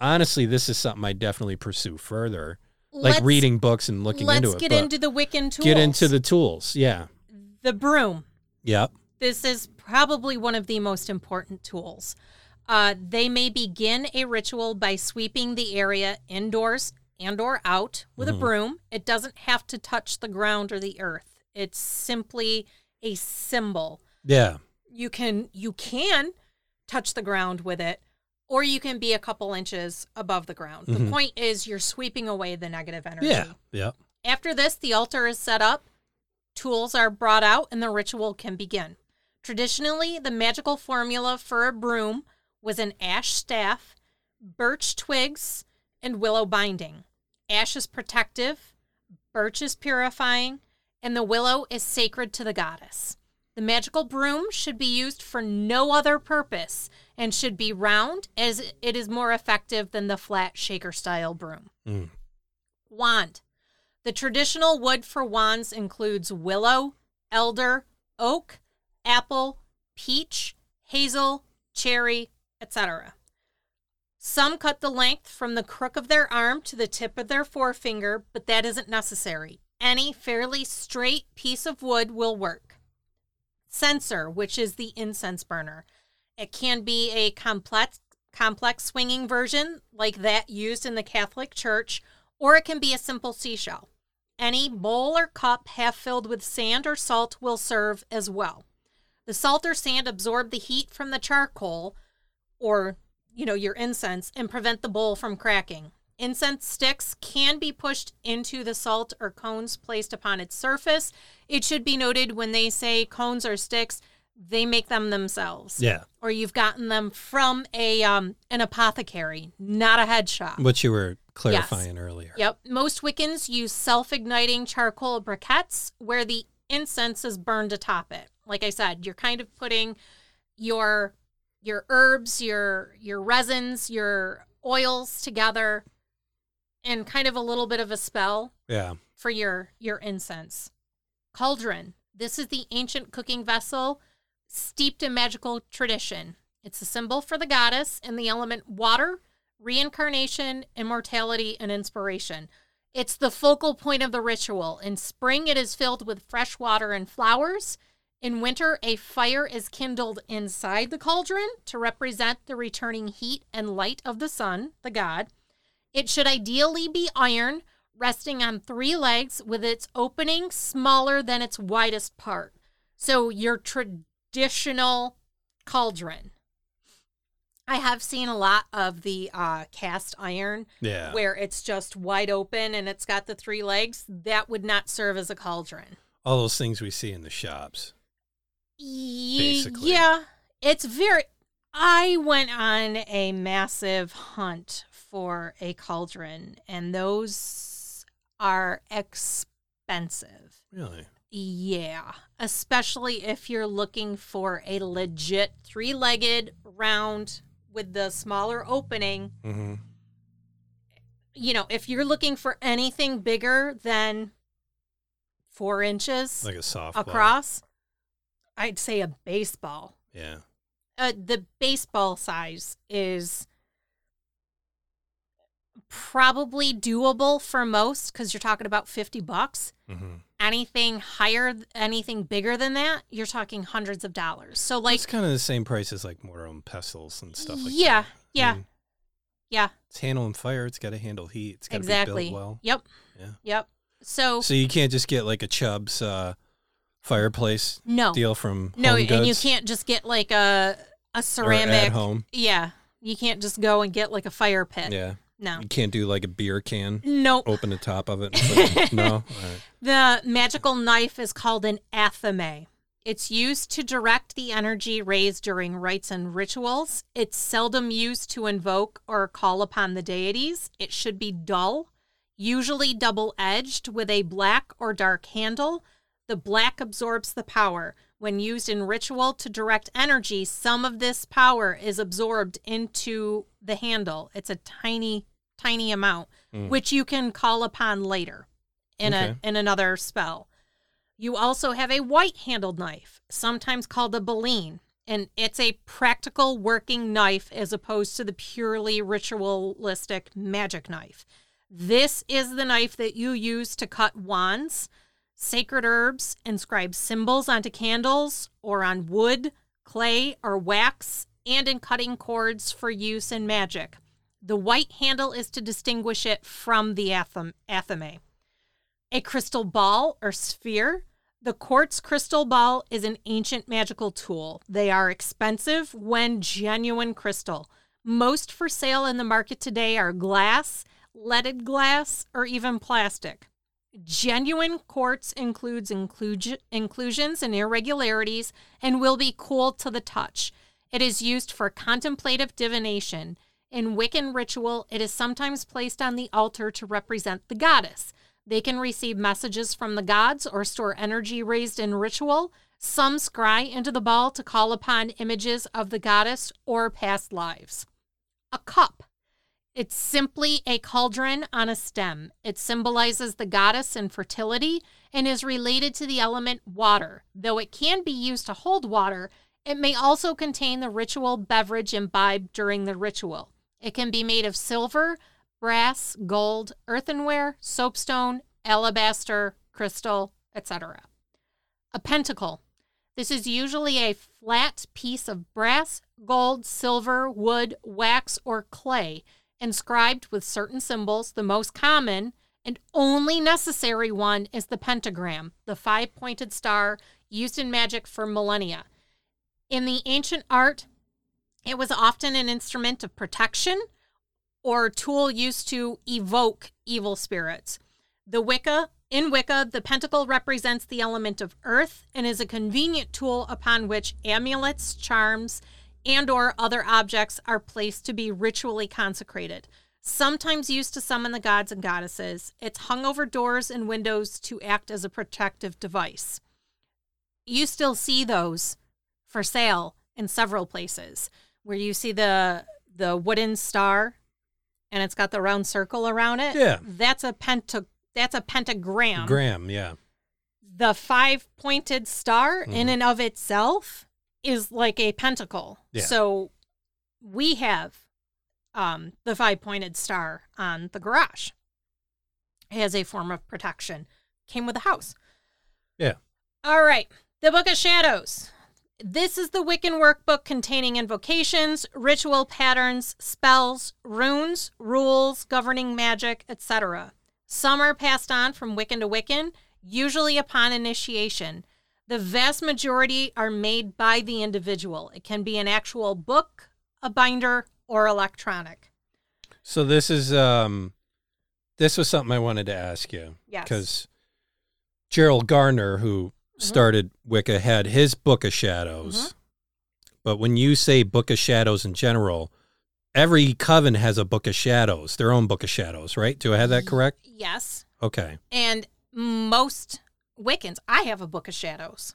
honestly, this is something I definitely pursue further, like reading books and looking into it. Let's get into the Wiccan tools. Get into the tools, yeah. The broom. Yep. This is probably one of the most important tools. They may begin a ritual by sweeping the area indoors and or out with a broom. It doesn't have to touch the ground or the earth. It's simply a symbol. Yeah. You can touch the ground with it, or you can be a couple inches above the ground. The point is you're sweeping away the negative energy. Yeah. Yeah. After this, the altar is set up, tools are brought out, and the ritual can begin. Traditionally, the magical formula for a broom was an ash staff, birch twigs, and willow binding. Ash is protective, birch is purifying, and the willow is sacred to the goddess. The magical broom should be used for no other purpose and should be round, as it is more effective than the flat shaker-style broom. Mm. Wand. The traditional wood for wands includes willow, elder, oak, apple, peach, hazel, cherry, etc. Some cut the length from the crook of their arm to the tip of their forefinger, but that isn't necessary. Any fairly straight piece of wood will work. Censer, which is the incense burner. It can be a complex swinging version like that used in the Catholic Church, or it can be a simple seashell. Any bowl or cup half filled with sand or salt will serve as well. The salt or sand absorb the heat from the charcoal or, you know, your incense and prevent the bowl from cracking. Incense sticks can be pushed into the salt or cones placed upon its surface. It should be noted when they say cones or sticks, they make them themselves. Yeah. Or you've gotten them from a an apothecary, not a head shop. Which you were clarifying earlier. Yep. Most Wiccans use self-igniting charcoal briquettes where the incense is burned atop it. Like I said, you're kind of putting your herbs, your resins, your oils together. And kind of a little bit of a spell for your incense. Cauldron. This is the ancient cooking vessel steeped in magical tradition. It's a symbol for the goddess and the element water, reincarnation, immortality, and inspiration. It's the focal point of the ritual. In spring, it is filled with fresh water and flowers. In winter, a fire is kindled inside the cauldron to represent the returning heat and light of the sun, the god. It should ideally be iron, resting on three legs with its opening smaller than its widest part. So your traditional cauldron. I have seen a lot of the cast iron where it's just wide open and it's got the three legs. That would not serve as a cauldron. All those things we see in the shops. Basically. Yeah. It's very... I went on a massive hunt for a cauldron, and those are expensive. Really? Yeah. Especially if you're looking for a legit three-legged round with the smaller opening. Mm-hmm. You know, if you're looking for anything bigger than 4 inches like a softball across, I'd say a baseball. Yeah. The baseball size is... probably doable for most because you're talking about $50. Mm-hmm. Anything higher, anything bigger than that, you're talking hundreds of dollars. So, like, it's kind of the same price as like mortar and pestles and stuff like that. Yeah, I mean, yeah. It's handling fire. It's got to handle heat. It's got to be built well. Yep. Yeah. Yep. So you can't just get like a Chubb's fireplace deal from Home Goods. And you can't just get like a ceramic or at home. Yeah, you can't just go and get like a fire pit. Yeah. No. You can't do like a beer can? Nope. Open the top of it? And put it no? All right. The magical knife is called an athame. It's used to direct the energy raised during rites and rituals. It's seldom used to invoke or call upon the deities. It should be dull, usually double-edged with a black or dark handle. The black absorbs the power. When used in ritual to direct energy, some of this power is absorbed into the handle. It's a tiny, tiny amount, which you can call upon later in another spell. You also have a white-handled knife, sometimes called a baleen, and it's a practical working knife as opposed to the purely ritualistic magic knife. This is the knife that you use to cut wands, sacred herbs, inscribe symbols onto candles or on wood, clay, or wax, and in cutting cords for use in magic. The white handle is to distinguish it from the athame. A crystal ball or sphere. The quartz crystal ball is an ancient magical tool. They are expensive when genuine crystal. Most for sale in the market today are glass, leaded glass, or even plastic. Genuine quartz includes inclusions and irregularities and will be cool to the touch. It is used for contemplative divination. In Wiccan ritual, it is sometimes placed on the altar to represent the goddess. They can receive messages from the gods or store energy raised in ritual. Some scry into the ball to call upon images of the goddess or past lives. A cup. It's simply a cauldron on a stem. It symbolizes the goddess and fertility and is related to the element water. Though it can be used to hold water, it may also contain the ritual beverage imbibed during the ritual. It can be made of silver, brass, gold, earthenware, soapstone, alabaster, crystal, etc. A pentacle. This is usually a flat piece of brass, gold, silver, wood, wax, or clay, inscribed with certain symbols. The most common and only necessary one is the pentagram, the five-pointed star used in magic for millennia. In the ancient art, it was often an instrument of protection or tool used to evoke evil spirits. In Wicca, the pentacle represents the element of earth and is a convenient tool upon which amulets, charms, and or other objects are placed to be ritually consecrated, sometimes used to summon the gods and goddesses. It's hung over doors and windows to act as a protective device. You still see those for sale in several places, where you see the wooden star and it's got the round circle around it. Yeah. That's a pentagram. Gram, yeah. The five-pointed star in and of itself is like a pentacle. Yeah. So we have the five-pointed star on the garage as a form of protection. Came with the house. Yeah. All right. The Book of Shadows. This is the Wiccan workbook containing invocations, ritual patterns, spells, runes, rules governing magic, etc. Some are passed on from Wiccan to Wiccan, usually upon initiation. The vast majority are made by the individual. It can be an actual book, a binder, or electronic. So this is this was something I wanted to ask you. Yes. Because Gerald Gardner, who started Wicca, had his Book of Shadows. But when you say Book of Shadows in general, every coven has a Book of Shadows, their own Book of Shadows, right? Do I have that correct? Yes. Okay. And most Wiccans, I have a Book of Shadows.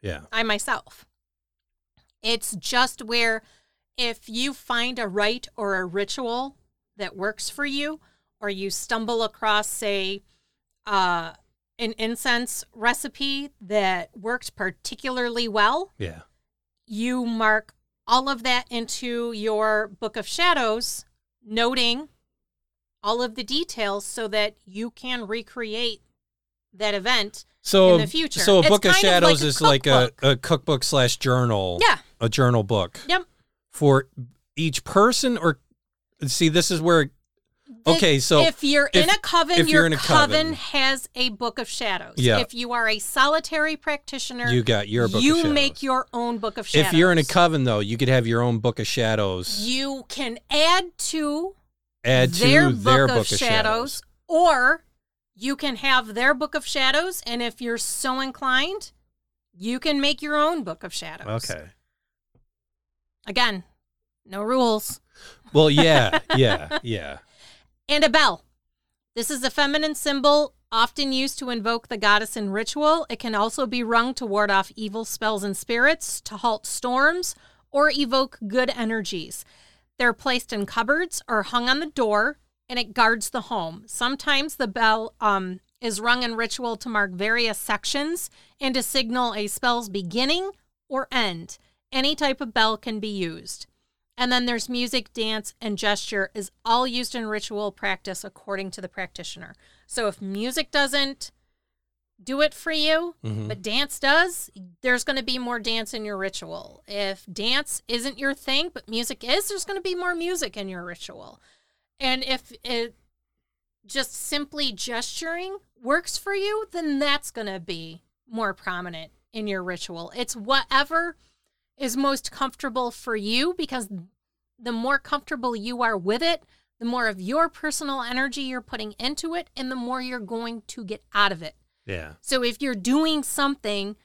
Yeah. I myself. It's just where if you find a rite or a ritual that works for you, or you stumble across, say, an incense recipe that worked particularly well, yeah, you mark all of that into your Book of Shadows, noting all of the details so that you can recreate that event in the future. So a Book of Shadows is like a cookbook slash journal. Yeah. A journal book. Yep. For each person, or see, this is where, okay, so if you're in a coven, your coven has a Book of Shadows. Yeah. If you are a solitary practitioner, you got your Book of Shadows. You make your own Book of Shadows. If you're in a coven, though, you could have your own Book of Shadows. You can add to their Book of Shadows, or you can have their Book of Shadows, and if you're so inclined, you can make your own Book of Shadows. Okay. Again, no rules. Well, yeah. And a bell. This is a feminine symbol Often used to invoke the goddess in ritual, it can also be rung to ward off evil spells and spirits, to halt storms, or evoke good energies. They're placed in cupboards or hung on the door, and it guards the home. Sometimes the bell is rung in ritual to mark various sections and to signal a spell's beginning or end. Any type of bell can be used. And then there's music, dance, and gesture is all used in ritual practice according to the practitioner. So if music doesn't do it for you, but dance does, there's going to be more dance in your ritual. If dance isn't your thing, but music is, there's going to be more music in your ritual. And if it just simply gesturing works for you, then that's going to be more prominent in your ritual. It's whatever is most comfortable for you, because the more comfortable you are with it, the more of your personal energy you're putting into it, and the more you're going to get out of it. Yeah. So if you're doing something,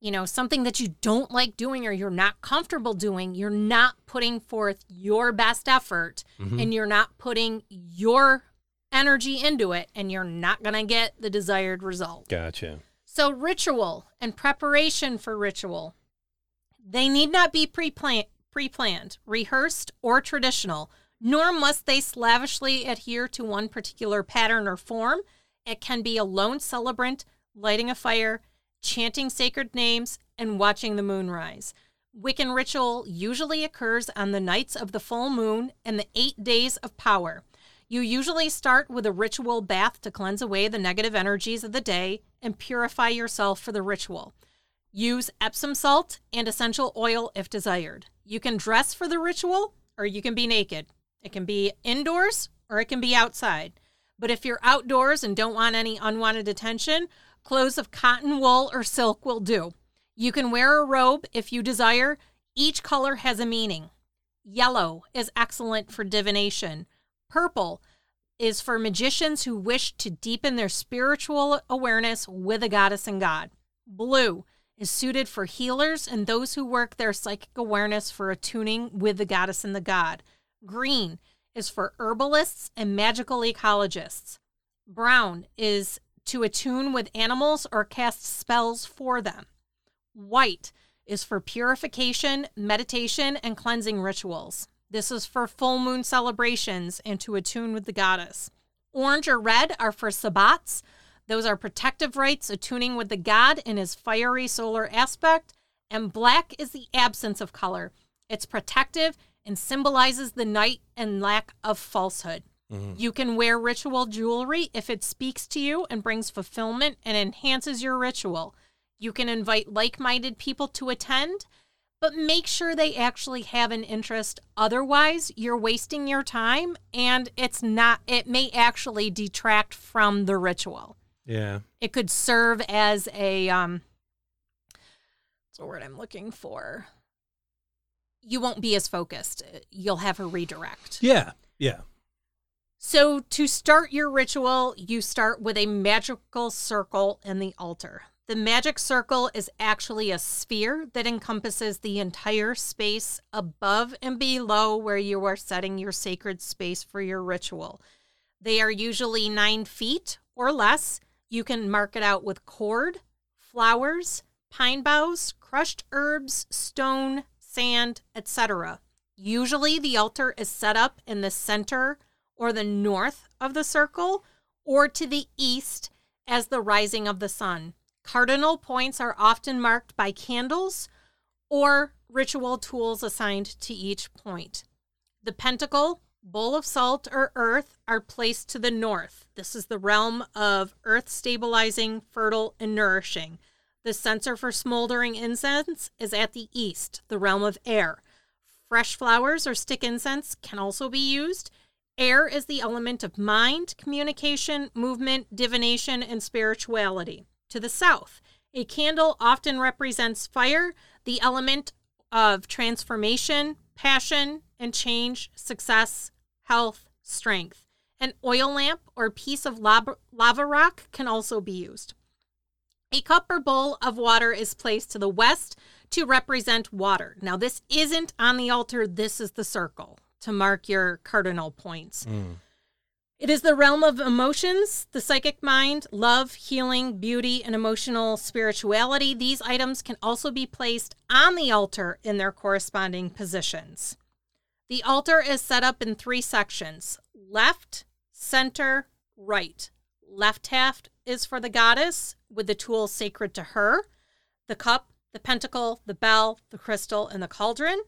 you know, something that you don't like doing or you're not comfortable doing, you're not putting forth your best effort, and you're not putting your energy into it, and you're not going to get the desired result. Gotcha. So ritual and preparation for ritual. They need not be pre-planned, rehearsed, or traditional, nor must they slavishly adhere to one particular pattern or form. It can be a lone celebrant, lighting a fire, chanting sacred names, and watching the moon rise. Wiccan ritual usually occurs on the nights of the full moon and the 8 days of power. You usually start with a ritual bath to cleanse away the negative energies of the day and purify yourself for the ritual. Use Epsom salt and essential oil if desired. You can dress for the ritual or you can be naked. It can be indoors or it can be outside. But if you're outdoors and don't want any unwanted attention, clothes of cotton, wool, or silk will do. You can wear a robe if you desire. Each color has a meaning. Yellow is excellent for divination. Purple is for magicians who wish to deepen their spiritual awareness with a goddess and god. Blue is suited for healers and those who work their psychic awareness for attuning with the goddess and the god. Green is for herbalists and magical ecologists. Brown is to attune with animals or cast spells for them. White is for purification, meditation, and cleansing rituals. This is for full moon celebrations and to attune with the goddess. Orange or red are for sabbats. Those are protective rites, attuning with the god in his fiery solar aspect, and black is the absence of color. It's protective and symbolizes the night and lack of falsehood. You can wear ritual jewelry if it speaks to you and brings fulfillment and enhances your ritual. You can invite like-minded people to attend, but make sure they actually have an interest. Otherwise, you're wasting your time, and it may actually detract from the ritual. Yeah. It could serve as a, what's the word I'm looking for? You won't be as focused. You'll have a redirect. Yeah. Yeah. So to start your ritual, you start with a magical circle in the altar. The magic circle is actually a sphere that encompasses the entire space above and below where you are setting your sacred space for your ritual. They are usually 9 feet or less. You can mark it out with cord, flowers, pine boughs, crushed herbs, stone, sand, etc. Usually the altar is set up in the center or the north of the circle or to the east as the rising of the sun. Cardinal points are often marked by candles or ritual tools assigned to each point. The pentacle, bowl of salt or earth, are placed to the north. This is the realm of earth stabilizing, fertile, and nourishing. The censer for smoldering incense is at the east, the realm of air. Fresh flowers or stick incense can also be used. Air is the element of mind, communication, movement, divination, and spirituality. To the south, a candle often represents fire, the element of transformation, passion, and change, success, health, strength. An oil lamp or piece of lava rock can also be used. A cup or bowl of water is placed to the west to represent water. Now, this isn't on the altar. This is the circle to mark your cardinal points. It is the realm of emotions, the psychic mind, love, healing, beauty, and emotional spirituality. These items can also be placed on the altar in their corresponding positions. The altar is set up in three sections: left, center, right. Left half is for the goddess with the tools sacred to her, the cup, the pentacle, the bell, the crystal, and the cauldron,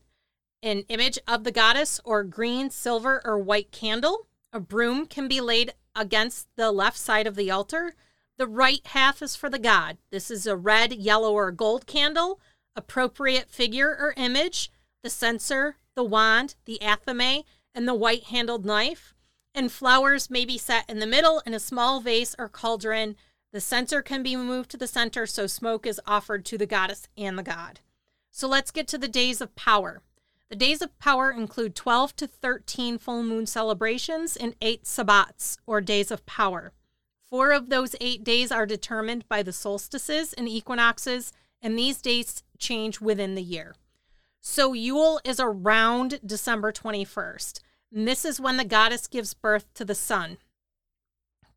an image of the goddess or green, silver, or white candle. A broom can be laid against the left side of the altar. The right half is for the god. This is a red, yellow, or gold candle, appropriate figure or image, the censer, the wand, the athame, and the white-handled knife. And flowers may be set in the middle in a small vase or cauldron. The censer can be moved to the center so smoke is offered to the goddess and the god. So let's get to the days of power. The days of power include 12 to 13 full moon celebrations and 8 sabbats, or days of power. 4 of those 8 days are determined by the solstices and equinoxes, and these dates change within the year. So Yule is around December 21st, and this is when the goddess gives birth to the sun.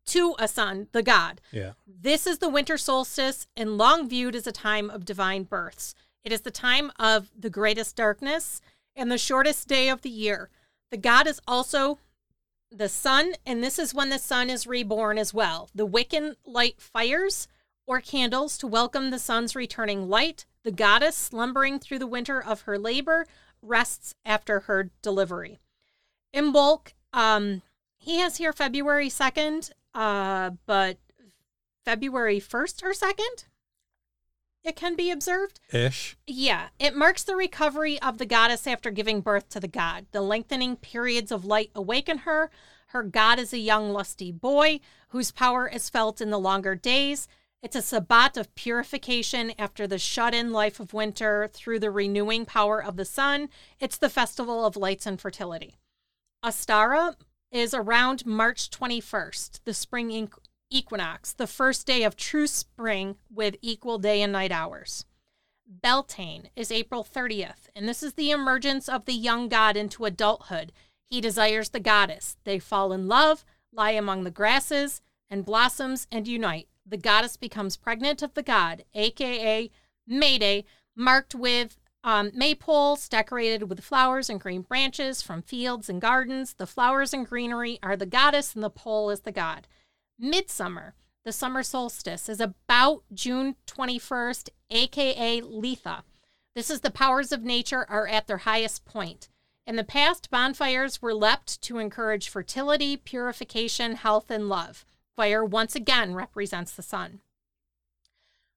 To a son, the god. Yeah. This is the winter solstice, and long viewed as a time of divine births. It is the time of the greatest darkness and the shortest day of the year. The god is also the sun, and this is when the sun is reborn as well. The Wiccan light fires or candles to welcome the sun's returning light. The goddess, slumbering through the winter of her labor, rests after her delivery. In bulk, he has here February 2nd, but February 1st or 2nd? It can be observed. Ish. Yeah. It marks the recovery of the goddess after giving birth to the god. The lengthening periods of light awaken her. Her god is a young, lusty boy whose power is felt in the longer days. It's a sabbat of purification after the shut-in life of winter through the renewing power of the sun. It's the festival of lights and fertility. Ostara is around March 21st, the spring equinox, the first day of true spring with equal day and night hours. Beltane is April 30th, and this is the emergence of the young god into adulthood. He desires the goddess. They fall in love, lie among the grasses and blossoms, and unite. The goddess becomes pregnant of the god, aka May Day, marked with maypoles decorated with flowers and green branches from fields and gardens. The flowers and greenery are the goddess, and the pole is the god. Midsummer, the summer solstice, is about June 21st, aka Letha. This is the powers of nature are at their highest point. In the past, bonfires were leapt to encourage fertility, purification, health, and love. Fire once again represents the sun.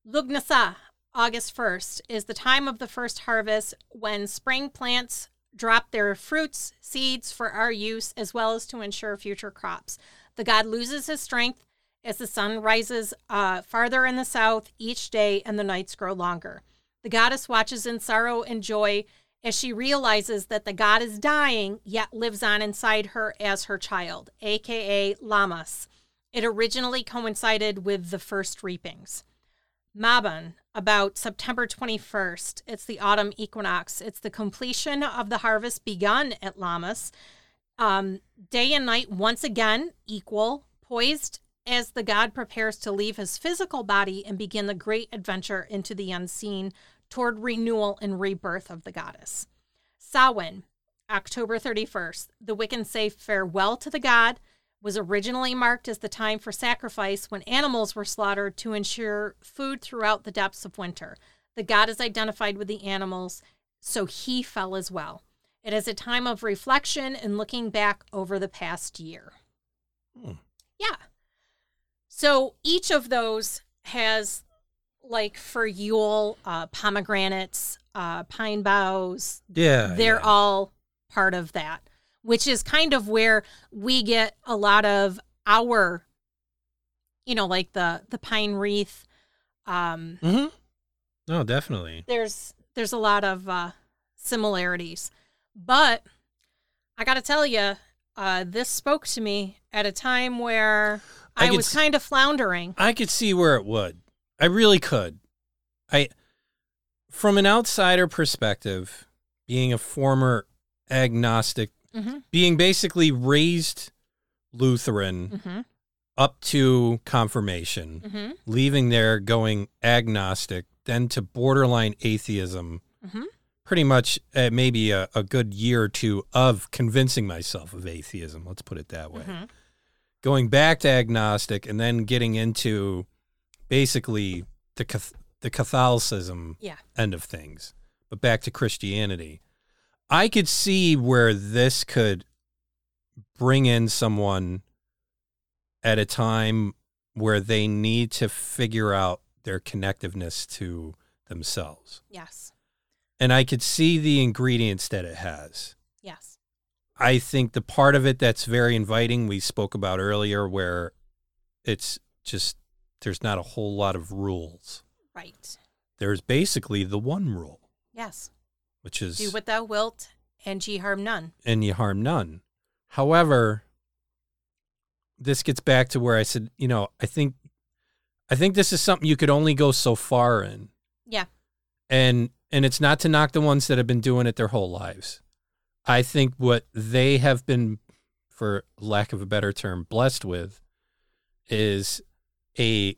Lugnasa, August 1st, is the time of the first harvest, when spring plants drop their fruits, seeds for our use, as well as to ensure future crops. The god loses his strength as the sun rises farther in the south each day and the nights grow longer. The goddess watches in sorrow and joy as she realizes that the god is dying, yet lives on inside her as her child, aka Lamas. It originally coincided with the first reapings. Maban, about September 21st. It's the autumn equinox. It's the completion of the harvest begun at Lamas. Day and night, once again, equal, poised as the god prepares to leave his physical body and begin the great adventure into the unseen toward renewal and rebirth of the goddess. Samhain, October 31st. The Wiccan say farewell to the god. Was originally marked as the time for sacrifice when animals were slaughtered to ensure food throughout the depths of winter. The god is identified with the animals, so he fell as well. It is a time of reflection and looking back over the past year. Yeah. So each of those has, like for Yule, pomegranates, pine boughs. Yeah. They're all part of that, which is kind of where we get a lot of our, you know, like the pine wreath. Mm-hmm. No, definitely. There's a lot of similarities. But I got to tell you, this spoke to me at a time where I was kind of floundering. I could see where it would. I really could. From an outsider perspective, being a former agnostic, being basically raised Lutheran mm-hmm. up to confirmation, mm-hmm. leaving there, going agnostic, then to borderline atheism, mm-hmm. pretty much maybe a good year or two of convincing myself of atheism. Let's put it that way. Mm-hmm. Going back to agnostic and then getting into basically the Catholicism yeah. end of things, but back to Christianity. I could see where this could bring in someone at a time where they need to figure out their connectiveness to themselves. Yes. And I could see the ingredients that it has. Yes. I think the part of it that's very inviting, we spoke about earlier, where it's just, there's not a whole lot of rules. Right. There's basically the one rule. Yes. Which is... do what thou wilt, and ye harm none. And ye harm none. However, this gets back to where I said, you know, I think this is something you could only go so far in. Yeah. And it's not to knock the ones that have been doing it their whole lives. I think what they have been, for lack of a better term, blessed with is a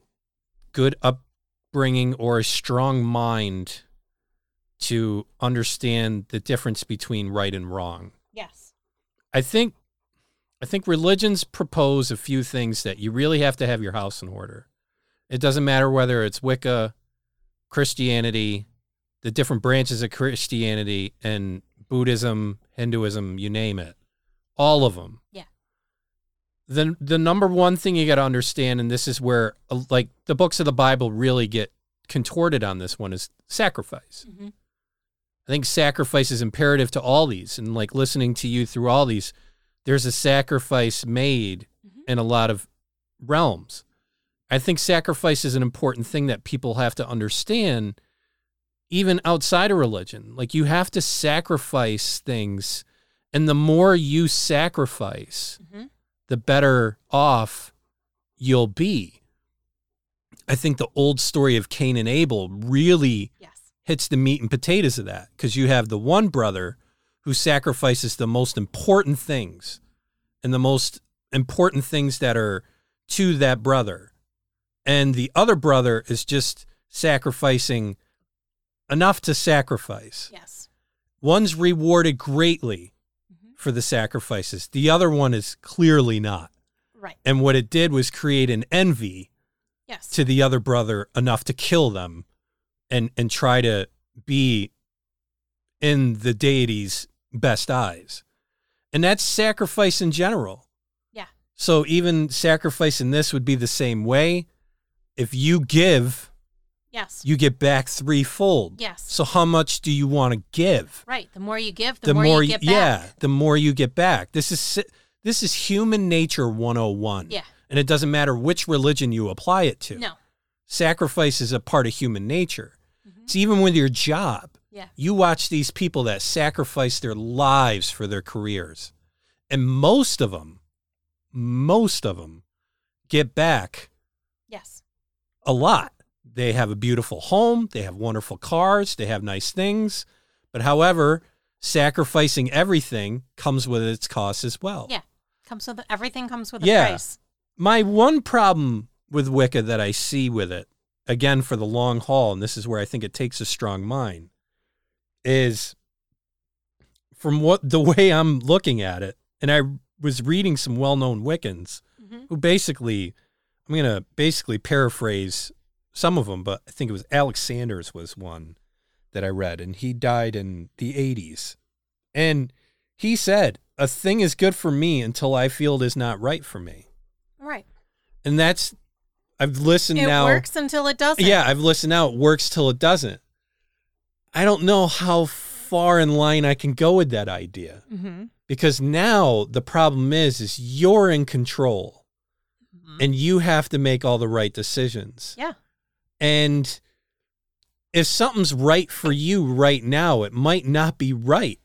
good upbringing or a strong mind to understand the difference between right and wrong. Yes. I think religions propose a few things that you really have to have your house in order. It doesn't matter whether it's Wicca, Christianity, the different branches of Christianity, and Buddhism, Hinduism, you name it. All of them. Yeah. The number one thing you got to understand, and this is where like the books of the Bible really get contorted on this one, is sacrifice. Mm-hmm. I think sacrifice is imperative to all these, and like listening to you through all these, there's a sacrifice made mm-hmm. in a lot of realms. I think sacrifice is an important thing that people have to understand, even outside of religion. Like, you have to sacrifice things, and the more you sacrifice, mm-hmm. the better off you'll be. I think the old story of Cain and Abel really yes. hits the meat and potatoes of that, because you have the one brother who sacrifices the most important things, and the most important things that are to that brother. And the other brother is just sacrificing enough to sacrifice. Yes. One's rewarded greatly mm-hmm. for the sacrifices. The other one is clearly not. Right. And what it did was create an envy yes. to the other brother enough to kill them and try to be in the deity's best eyes. And that's sacrifice in general. Yeah. So even sacrifice in this would be the same way. If you give, yes. you get back threefold. Yes. So how much do you want to give? Right. The more you give, the more you get back. Yeah, the more you get back. This is human nature 101. Yeah. And it doesn't matter which religion you apply it to. No. Sacrifice is a part of human nature. Mm-hmm. It's even with your job. Yeah. You watch these people that sacrifice their lives for their careers. And most of them get back. Yes. A lot. They have a beautiful home. They have wonderful cars. They have nice things. But however, sacrificing everything comes with its cost as well. Yeah. Everything comes with a yeah. price. My one problem with Wicca that I see with it, again, for the long haul, and this is where I think it takes a strong mind, is from what the way I'm looking at it, and I was reading some well-known Wiccans mm-hmm. who basically... I'm going to basically paraphrase some of them, but I think it was Alex Sanders was one that I read, and he died in the 80s. And he said, a thing is good for me until I feel it is not right for me. Right. And that's, I've listened now. It works until it doesn't. Yeah, I've listened now. It works till it doesn't. I don't know how far in line I can go with that idea. Mm-hmm. Because now the problem is you're in control. And you have to make all the right decisions. Yeah. And if something's right for you right now, it might not be right,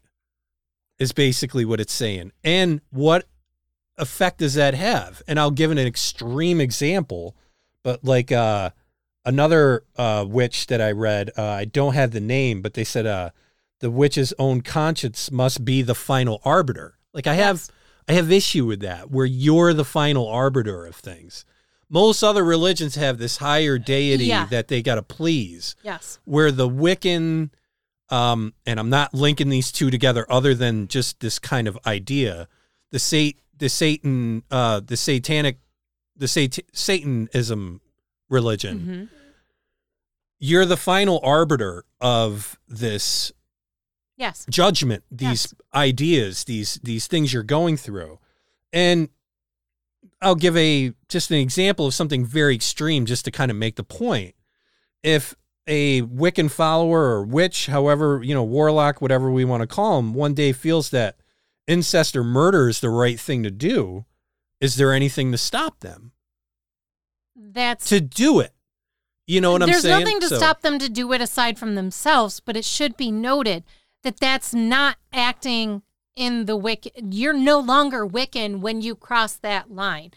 is basically what it's saying. And what effect does that have? And I'll give an extreme example, but like another witch that I read, I don't have the name, but they said the witch's own conscience must be the final arbiter. Like I have... I have issue with that, where you're the final arbiter of things. Most other religions have this higher deity that they got to please. Yes. Where the Wiccan, and I'm not linking these two together other than just this kind of idea, the Satanism religion, mm-hmm. you're the final arbiter of this judgment, these ideas, these things you're going through. And I'll give an example of something very extreme just to kind of make the point. If a Wiccan follower or witch, however, warlock, whatever we want to call them, one day feels that incest or murder is the right thing to do, is there anything to stop them? That's to do it. You know what I'm saying? There's nothing to stop them to do it aside from themselves, but it should be noted that that's not acting in the Wiccan. You're no longer Wiccan when you cross that line.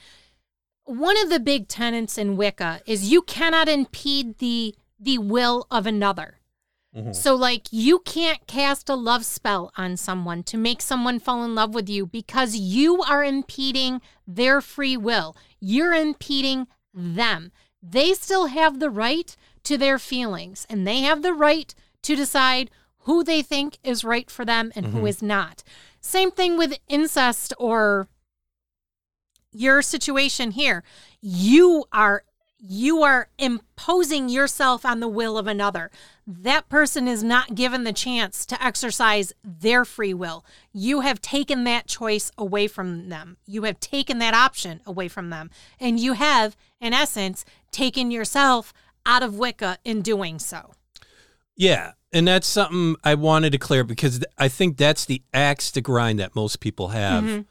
One of the big tenets in Wicca is you cannot impede the will of another. Mm-hmm. So, you can't cast a love spell on someone to make someone fall in love with you because you are impeding their free will. You're impeding them. They still have the right to their feelings, and they have the right to decide who they think is right for them and mm-hmm. who is not. Same thing with incest or your situation here. You are imposing yourself on the will of another. That person is not given the chance to exercise their free will. You have taken that choice away from them. You have taken that option away from them. And you have, in essence, taken yourself out of Wicca in doing so. Yeah. And that's something I wanted to clear because I think that's the axe to grind that most people have mm-hmm.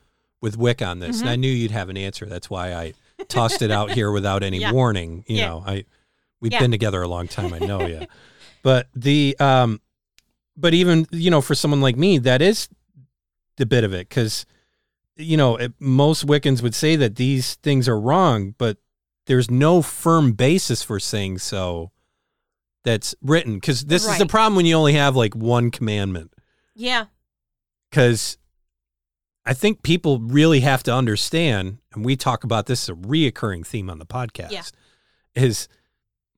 with Wicca on this. Mm-hmm. And I knew you'd have an answer. That's why I tossed it out here without any warning. We've been together a long time. I know you. But even, for someone like me, that is the bit of it. Because, most Wiccans would say that these things are wrong, but there's no firm basis for saying so. That's written, because this is the problem when you only have one commandment. Yeah. Because I think people really have to understand, and we talk about this as a reoccurring theme on the podcast, is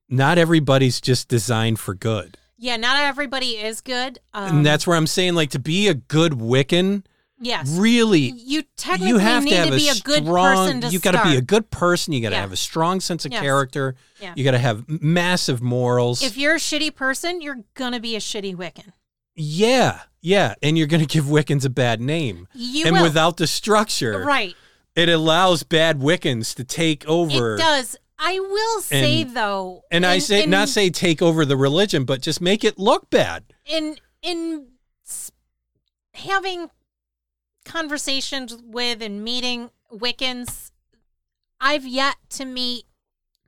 not everybody's just designed for good. Yeah, not everybody is good. And that's where I'm saying, to be a good Wiccan, really, you technically you have to be a good person. You got to have a strong sense of character. Yeah. You got to have massive morals. If you're a shitty person, you're going to be a shitty Wiccan. Yeah. And you're going to give Wiccans a bad name. Without the structure, it allows bad Wiccans to take over. It does. I will say, though. And I say take over the religion, but just make it look bad. In having conversations with and meeting Wiccans, I've yet to meet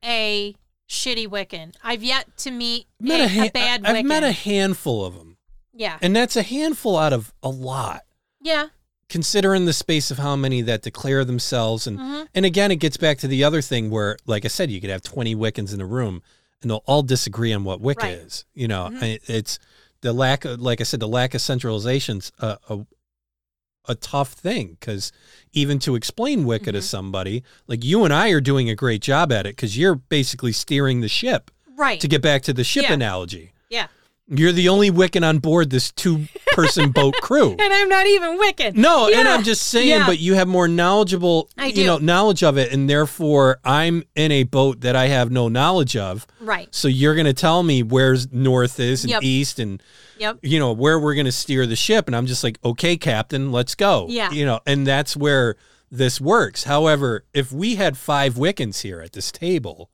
a shitty Wiccan. I've yet to meet a bad Wiccan. I've met a handful of them. Yeah. And that's a handful out of a lot. Yeah. Considering the space of how many that declare themselves. And, mm-hmm. and again, it gets back to the other thing where, like I said, you could have 20 Wiccans in a room and they'll all disagree on what Wicca is. Mm-hmm. It's the lack of, like I said, the lack of centralization's a tough thing, because even to explain Wicca mm-hmm. to somebody, you and I are doing a great job at it because you're basically steering the ship. Right. To get back to the ship analogy. Yeah. You're the only Wiccan on board this two-person boat crew. And I'm not even Wiccan. No, and I'm just saying, but you have more knowledgeable, knowledge of it, and therefore I'm in a boat that I have no knowledge of. Right. So you're going to tell me where north is and east and, where we're going to steer the ship. And I'm just like, okay, Captain, let's go. Yeah. And that's where this works. However, if we had 5 Wiccans here at this table,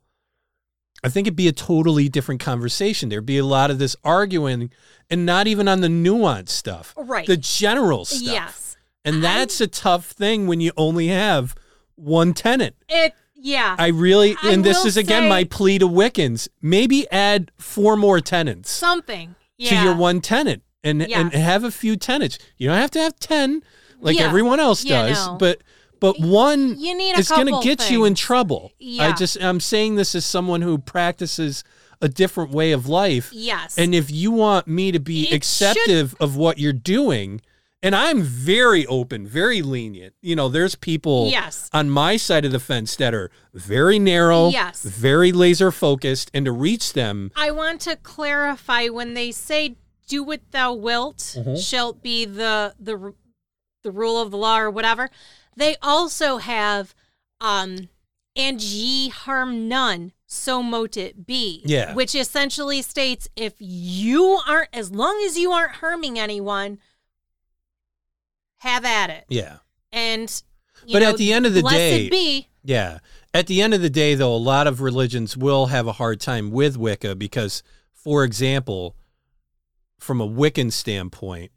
I think it'd be a totally different conversation. There'd be a lot of this arguing and not even on the nuanced stuff. Right. The general stuff. Yes. And that's a tough thing when you only have one tenet. This is again my plea to Wiccans. Maybe add 4 more tenets. Something. Yeah. To your one tenet and have a few tenets. You don't have to have 10 like everyone else does, but one is going to get you in trouble. Yeah. I'm saying this as someone who practices a different way of life. Yes. And if you want me to be acceptive of what you're doing And I'm very open, very lenient. You know, there's people on my side of the fence that are very narrow, very laser focused, and to reach them. I want to clarify when they say do what thou wilt, shalt be the rule of the law or whatever. They also have, and ye harm none, so mote it be. Yeah. Which essentially states if you aren't, as long as you aren't harming anyone, have at it. Yeah. And, you know, at the end of the day, blessed be. Yeah. At the end of the day, though, a lot of religions will have a hard time with Wicca because, for example, from a Wiccan standpoint,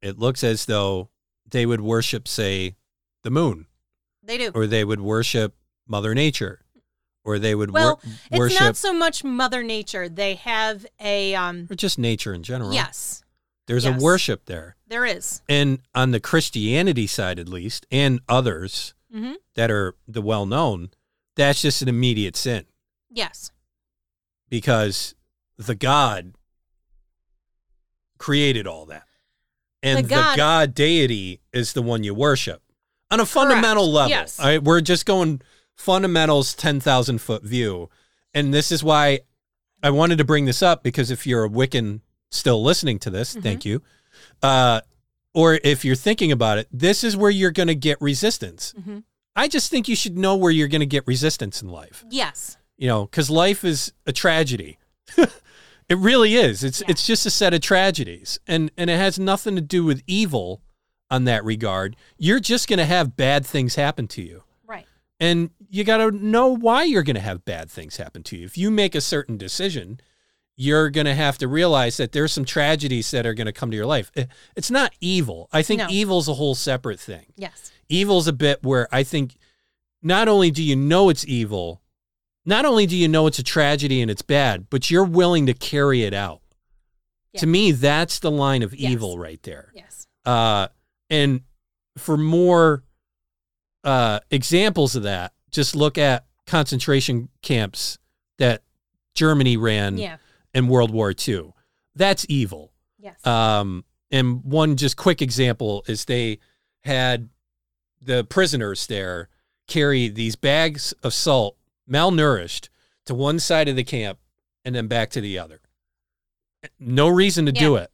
it looks as though they would worship, say, the moon. They do. Or they would worship Mother Nature. Or they would worship... It's not so much Mother Nature. They have a... or just nature in general. Yes. There's a worship there. There is. And on the Christianity side, at least, and others that are the well-known, that's just an immediate sin. Yes. Because the God created all that. And the God deity is the one you worship. On a fundamental level. Yes. All right, we're just going fundamentals, 10,000-foot view. And this is why I wanted to bring this up, because if you're a Wiccan still listening to this, thank you. Or if you're thinking about it, this is where you're going to get resistance. I just think you should know where you're going to get resistance in life. Yes. You know, because life is a tragedy. It really is. It's just a set of tragedies. And it has nothing to do with evil on that regard. You're just going to have bad things happen to you. Right. And you got to know why you're going to have bad things happen to you. If you make a certain decision, you're going to have to realize that there's some tragedies that are going to come to your life. It's not evil. I think evil's a whole separate thing. Yes. Evil's a bit where I think not only do you know it's evil, not only do you know it's a tragedy and it's bad, but you're willing to carry it out. Yeah. To me, that's the line of evil right there. Yes. And for more examples of that, just look at concentration camps that Germany ran in World War II. That's evil. Yes. And one just quick example is they had the prisoners there carry these bags of salt, malnourished, to one side of the camp and then back to the other. No reason to do it.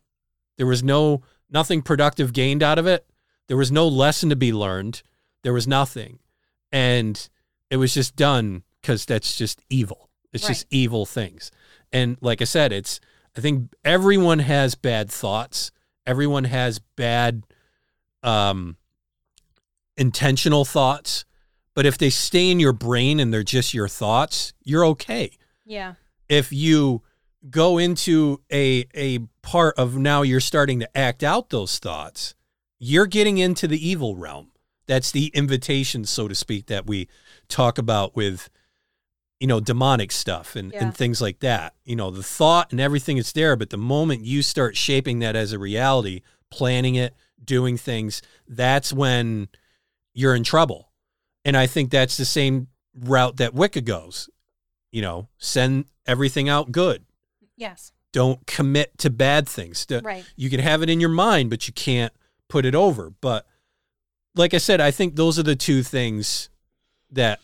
There was nothing productive gained out of it. There was no lesson to be learned. There was nothing. And it was just done because that's just evil. It's just evil things. And like I said, I think everyone has bad thoughts. Everyone has bad intentional thoughts. But if they stay in your brain and they're just your thoughts, you're okay. Yeah. If you go into a part of now you're starting to act out those thoughts, you're getting into the evil realm. That's the invitation, so to speak, that we talk about with, you know, demonic stuff and things like that. You know, the thought and everything is there, but the moment you start shaping that as a reality, planning it, doing things, that's when you're in trouble. And I think that's the same route that Wicca goes. You know, send everything out good. Yes. Don't commit to bad things. Right. You can have it in your mind, but you can't put it over. But like I said, I think those are the two things that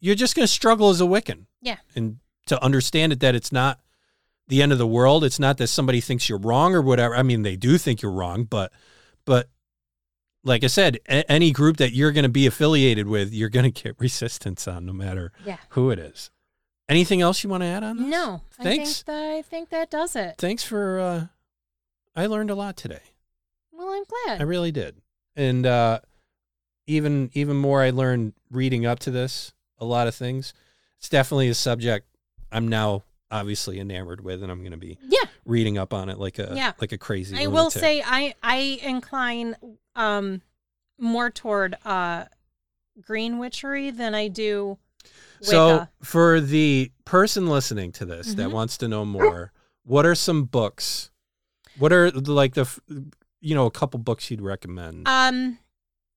you're just going to struggle as a Wiccan. Yeah. And to understand it, that it's not the end of the world. It's not that somebody thinks you're wrong or whatever. I mean, they do think you're wrong, but like I said, any group that you're going to be affiliated with, you're going to get resistance on, no matter who it is. Anything else you want to add on this? No. Thanks. I think that does it. Thanks for, I learned a lot today. Well, I'm glad. I really did. And even more, I learned reading up to this, a lot of things. It's definitely a subject I'm now obviously enamored with, and I'm going to be reading up on it like a crazy lunatic. I will say I incline more toward green witchery than I do Wicca. So for the person listening to this that wants to know more, what are some books? What are a couple books you'd recommend?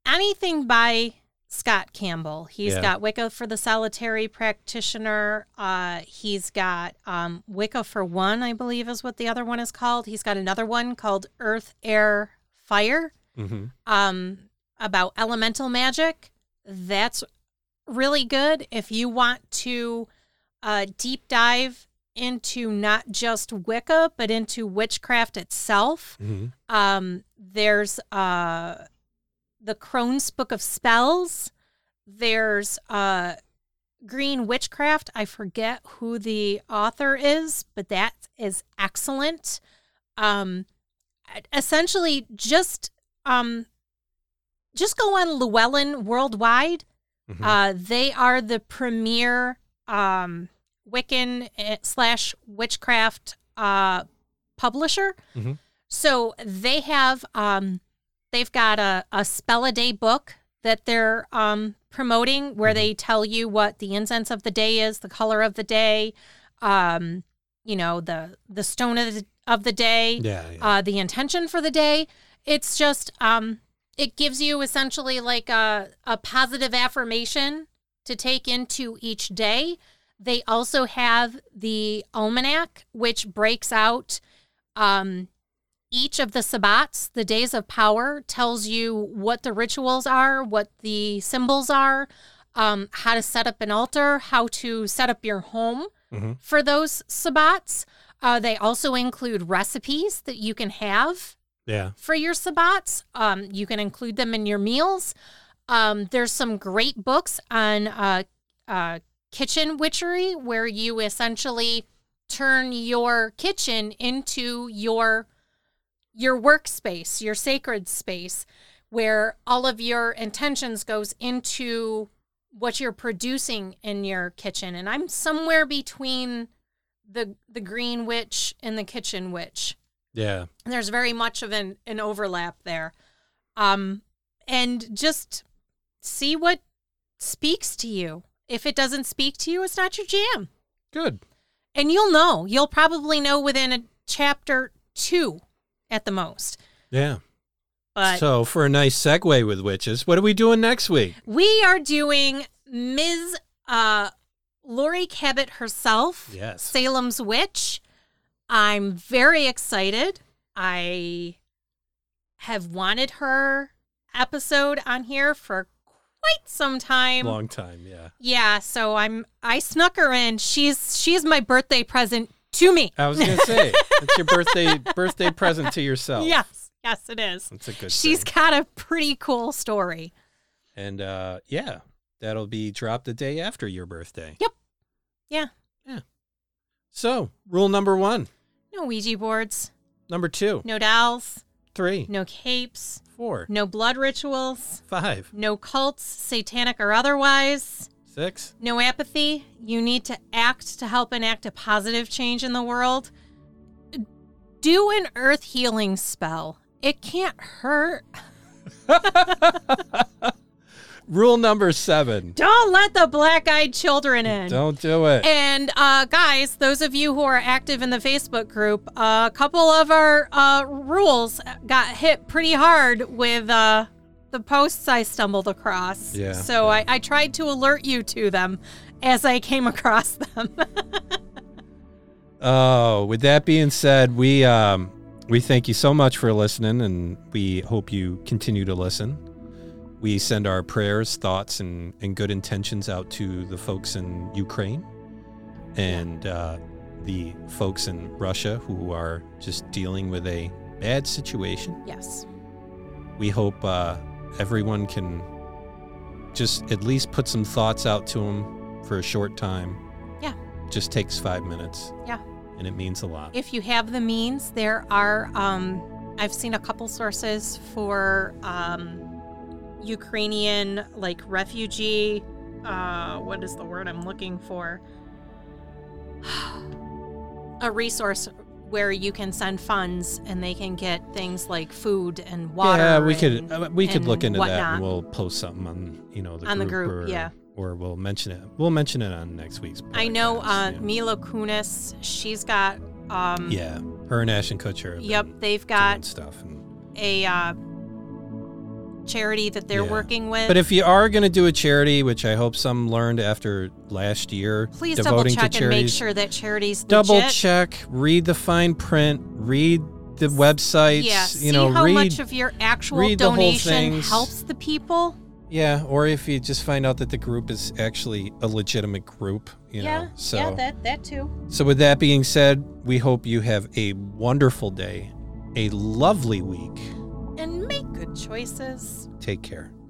Anything by Scott Campbell. He's got Wicca for the Solitary Practitioner. He's got Wicca for One, I believe is what the other one is called. He's got another one called Earth, Air, Fire. mm-hmm. About elemental magic. That's really good if you want to deep dive into not just Wicca, but into witchcraft itself. Mm-hmm. There's the Crone's Book of Spells. There's Green Witchcraft. I forget who the author is, but that is excellent. Essentially, just go on Llewellyn Worldwide. Mm-hmm. They are the premier Wiccan / witchcraft publisher. Mm-hmm. So they have they've got a spell a day book that they're promoting, where mm-hmm. they tell you what the incense of the day is, the color of the day, the stone of the day, the intention for the day. It's just it gives you essentially like a positive affirmation to take into each day. They also have the almanac, which breaks out each of the sabbats, the days of power, tells you what the rituals are, what the symbols are, how to set up an altar, how to set up your home mm-hmm. for those sabbats. They also include recipes that you can have for your sabbats. You can include them in your meals. There's some great books on kitchen witchery, where you essentially turn your kitchen into your workspace, your sacred space, where all of your intentions goes into what you're producing in your kitchen. And I'm somewhere between the green witch and the kitchen witch. Yeah. And there's very much of an overlap there. And just see what speaks to you. If it doesn't speak to you, it's not your jam. Good. And you'll know. You'll probably know within a chapter 2 at the most. Yeah. But so for a nice segue with witches, what are we doing next week? We are doing Ms. Laurie Cabot herself. Yes. Salem's Witch. I'm very excited. I have wanted her episode on here for quite some time. Long time, yeah. Yeah, so I snuck her in. She's my birthday present to me. I was going to say, it's your birthday present to yourself. Yes, it is. It's a good She's thing. Got a pretty cool story. And that'll be dropped the day after your birthday. Yep. Yeah. Yeah. So, rule number 1. No Ouija boards. Number 2. No dolls. 3. No capes. 4. No blood rituals. 5. No cults, satanic or otherwise. 6. No apathy. You need to act to help enact a positive change in the world. Do an earth healing spell. It can't hurt. Rule number 7. Don't let the black-eyed children in. Don't do it. And, guys, those of you who are active in the Facebook group, a couple of our rules got hit pretty hard with the posts I stumbled across. Yeah. So I tried to alert you to them as I came across them. Oh, with that being said, we thank you so much for listening, and we hope you continue to listen. We send our prayers, thoughts, and good intentions out to the folks in Ukraine and the folks in Russia who are just dealing with a bad situation. Yes. We hope everyone can just at least put some thoughts out to them for a short time. Yeah. Just takes 5 minutes. Yeah. And it means a lot. If you have the means, there are, I've seen a couple sources for Ukrainian, like, refugee, what is the word I'm looking for? A resource where you can send funds and they can get things like food and water. Yeah, we could look into whatnot. That, and we'll post something on, the group or we'll mention it. We'll mention it on next week's podcast. I know Mila Kunis, she's got her and Ashton Kutcher. Yep, they've got stuff and a charity that they're working with. But if you are going to do a charity, which I hope some learned after last year, please double check and make sure that charity's legit. Double check, read the fine print, read the websites. Yeah, you know, see how much of your actual donation helps the people. Yeah, or if you just find out that the group is actually a legitimate group, you know. So, yeah, that too. So with that being said, we hope you have a wonderful day, a lovely week. And make good choices. Take care.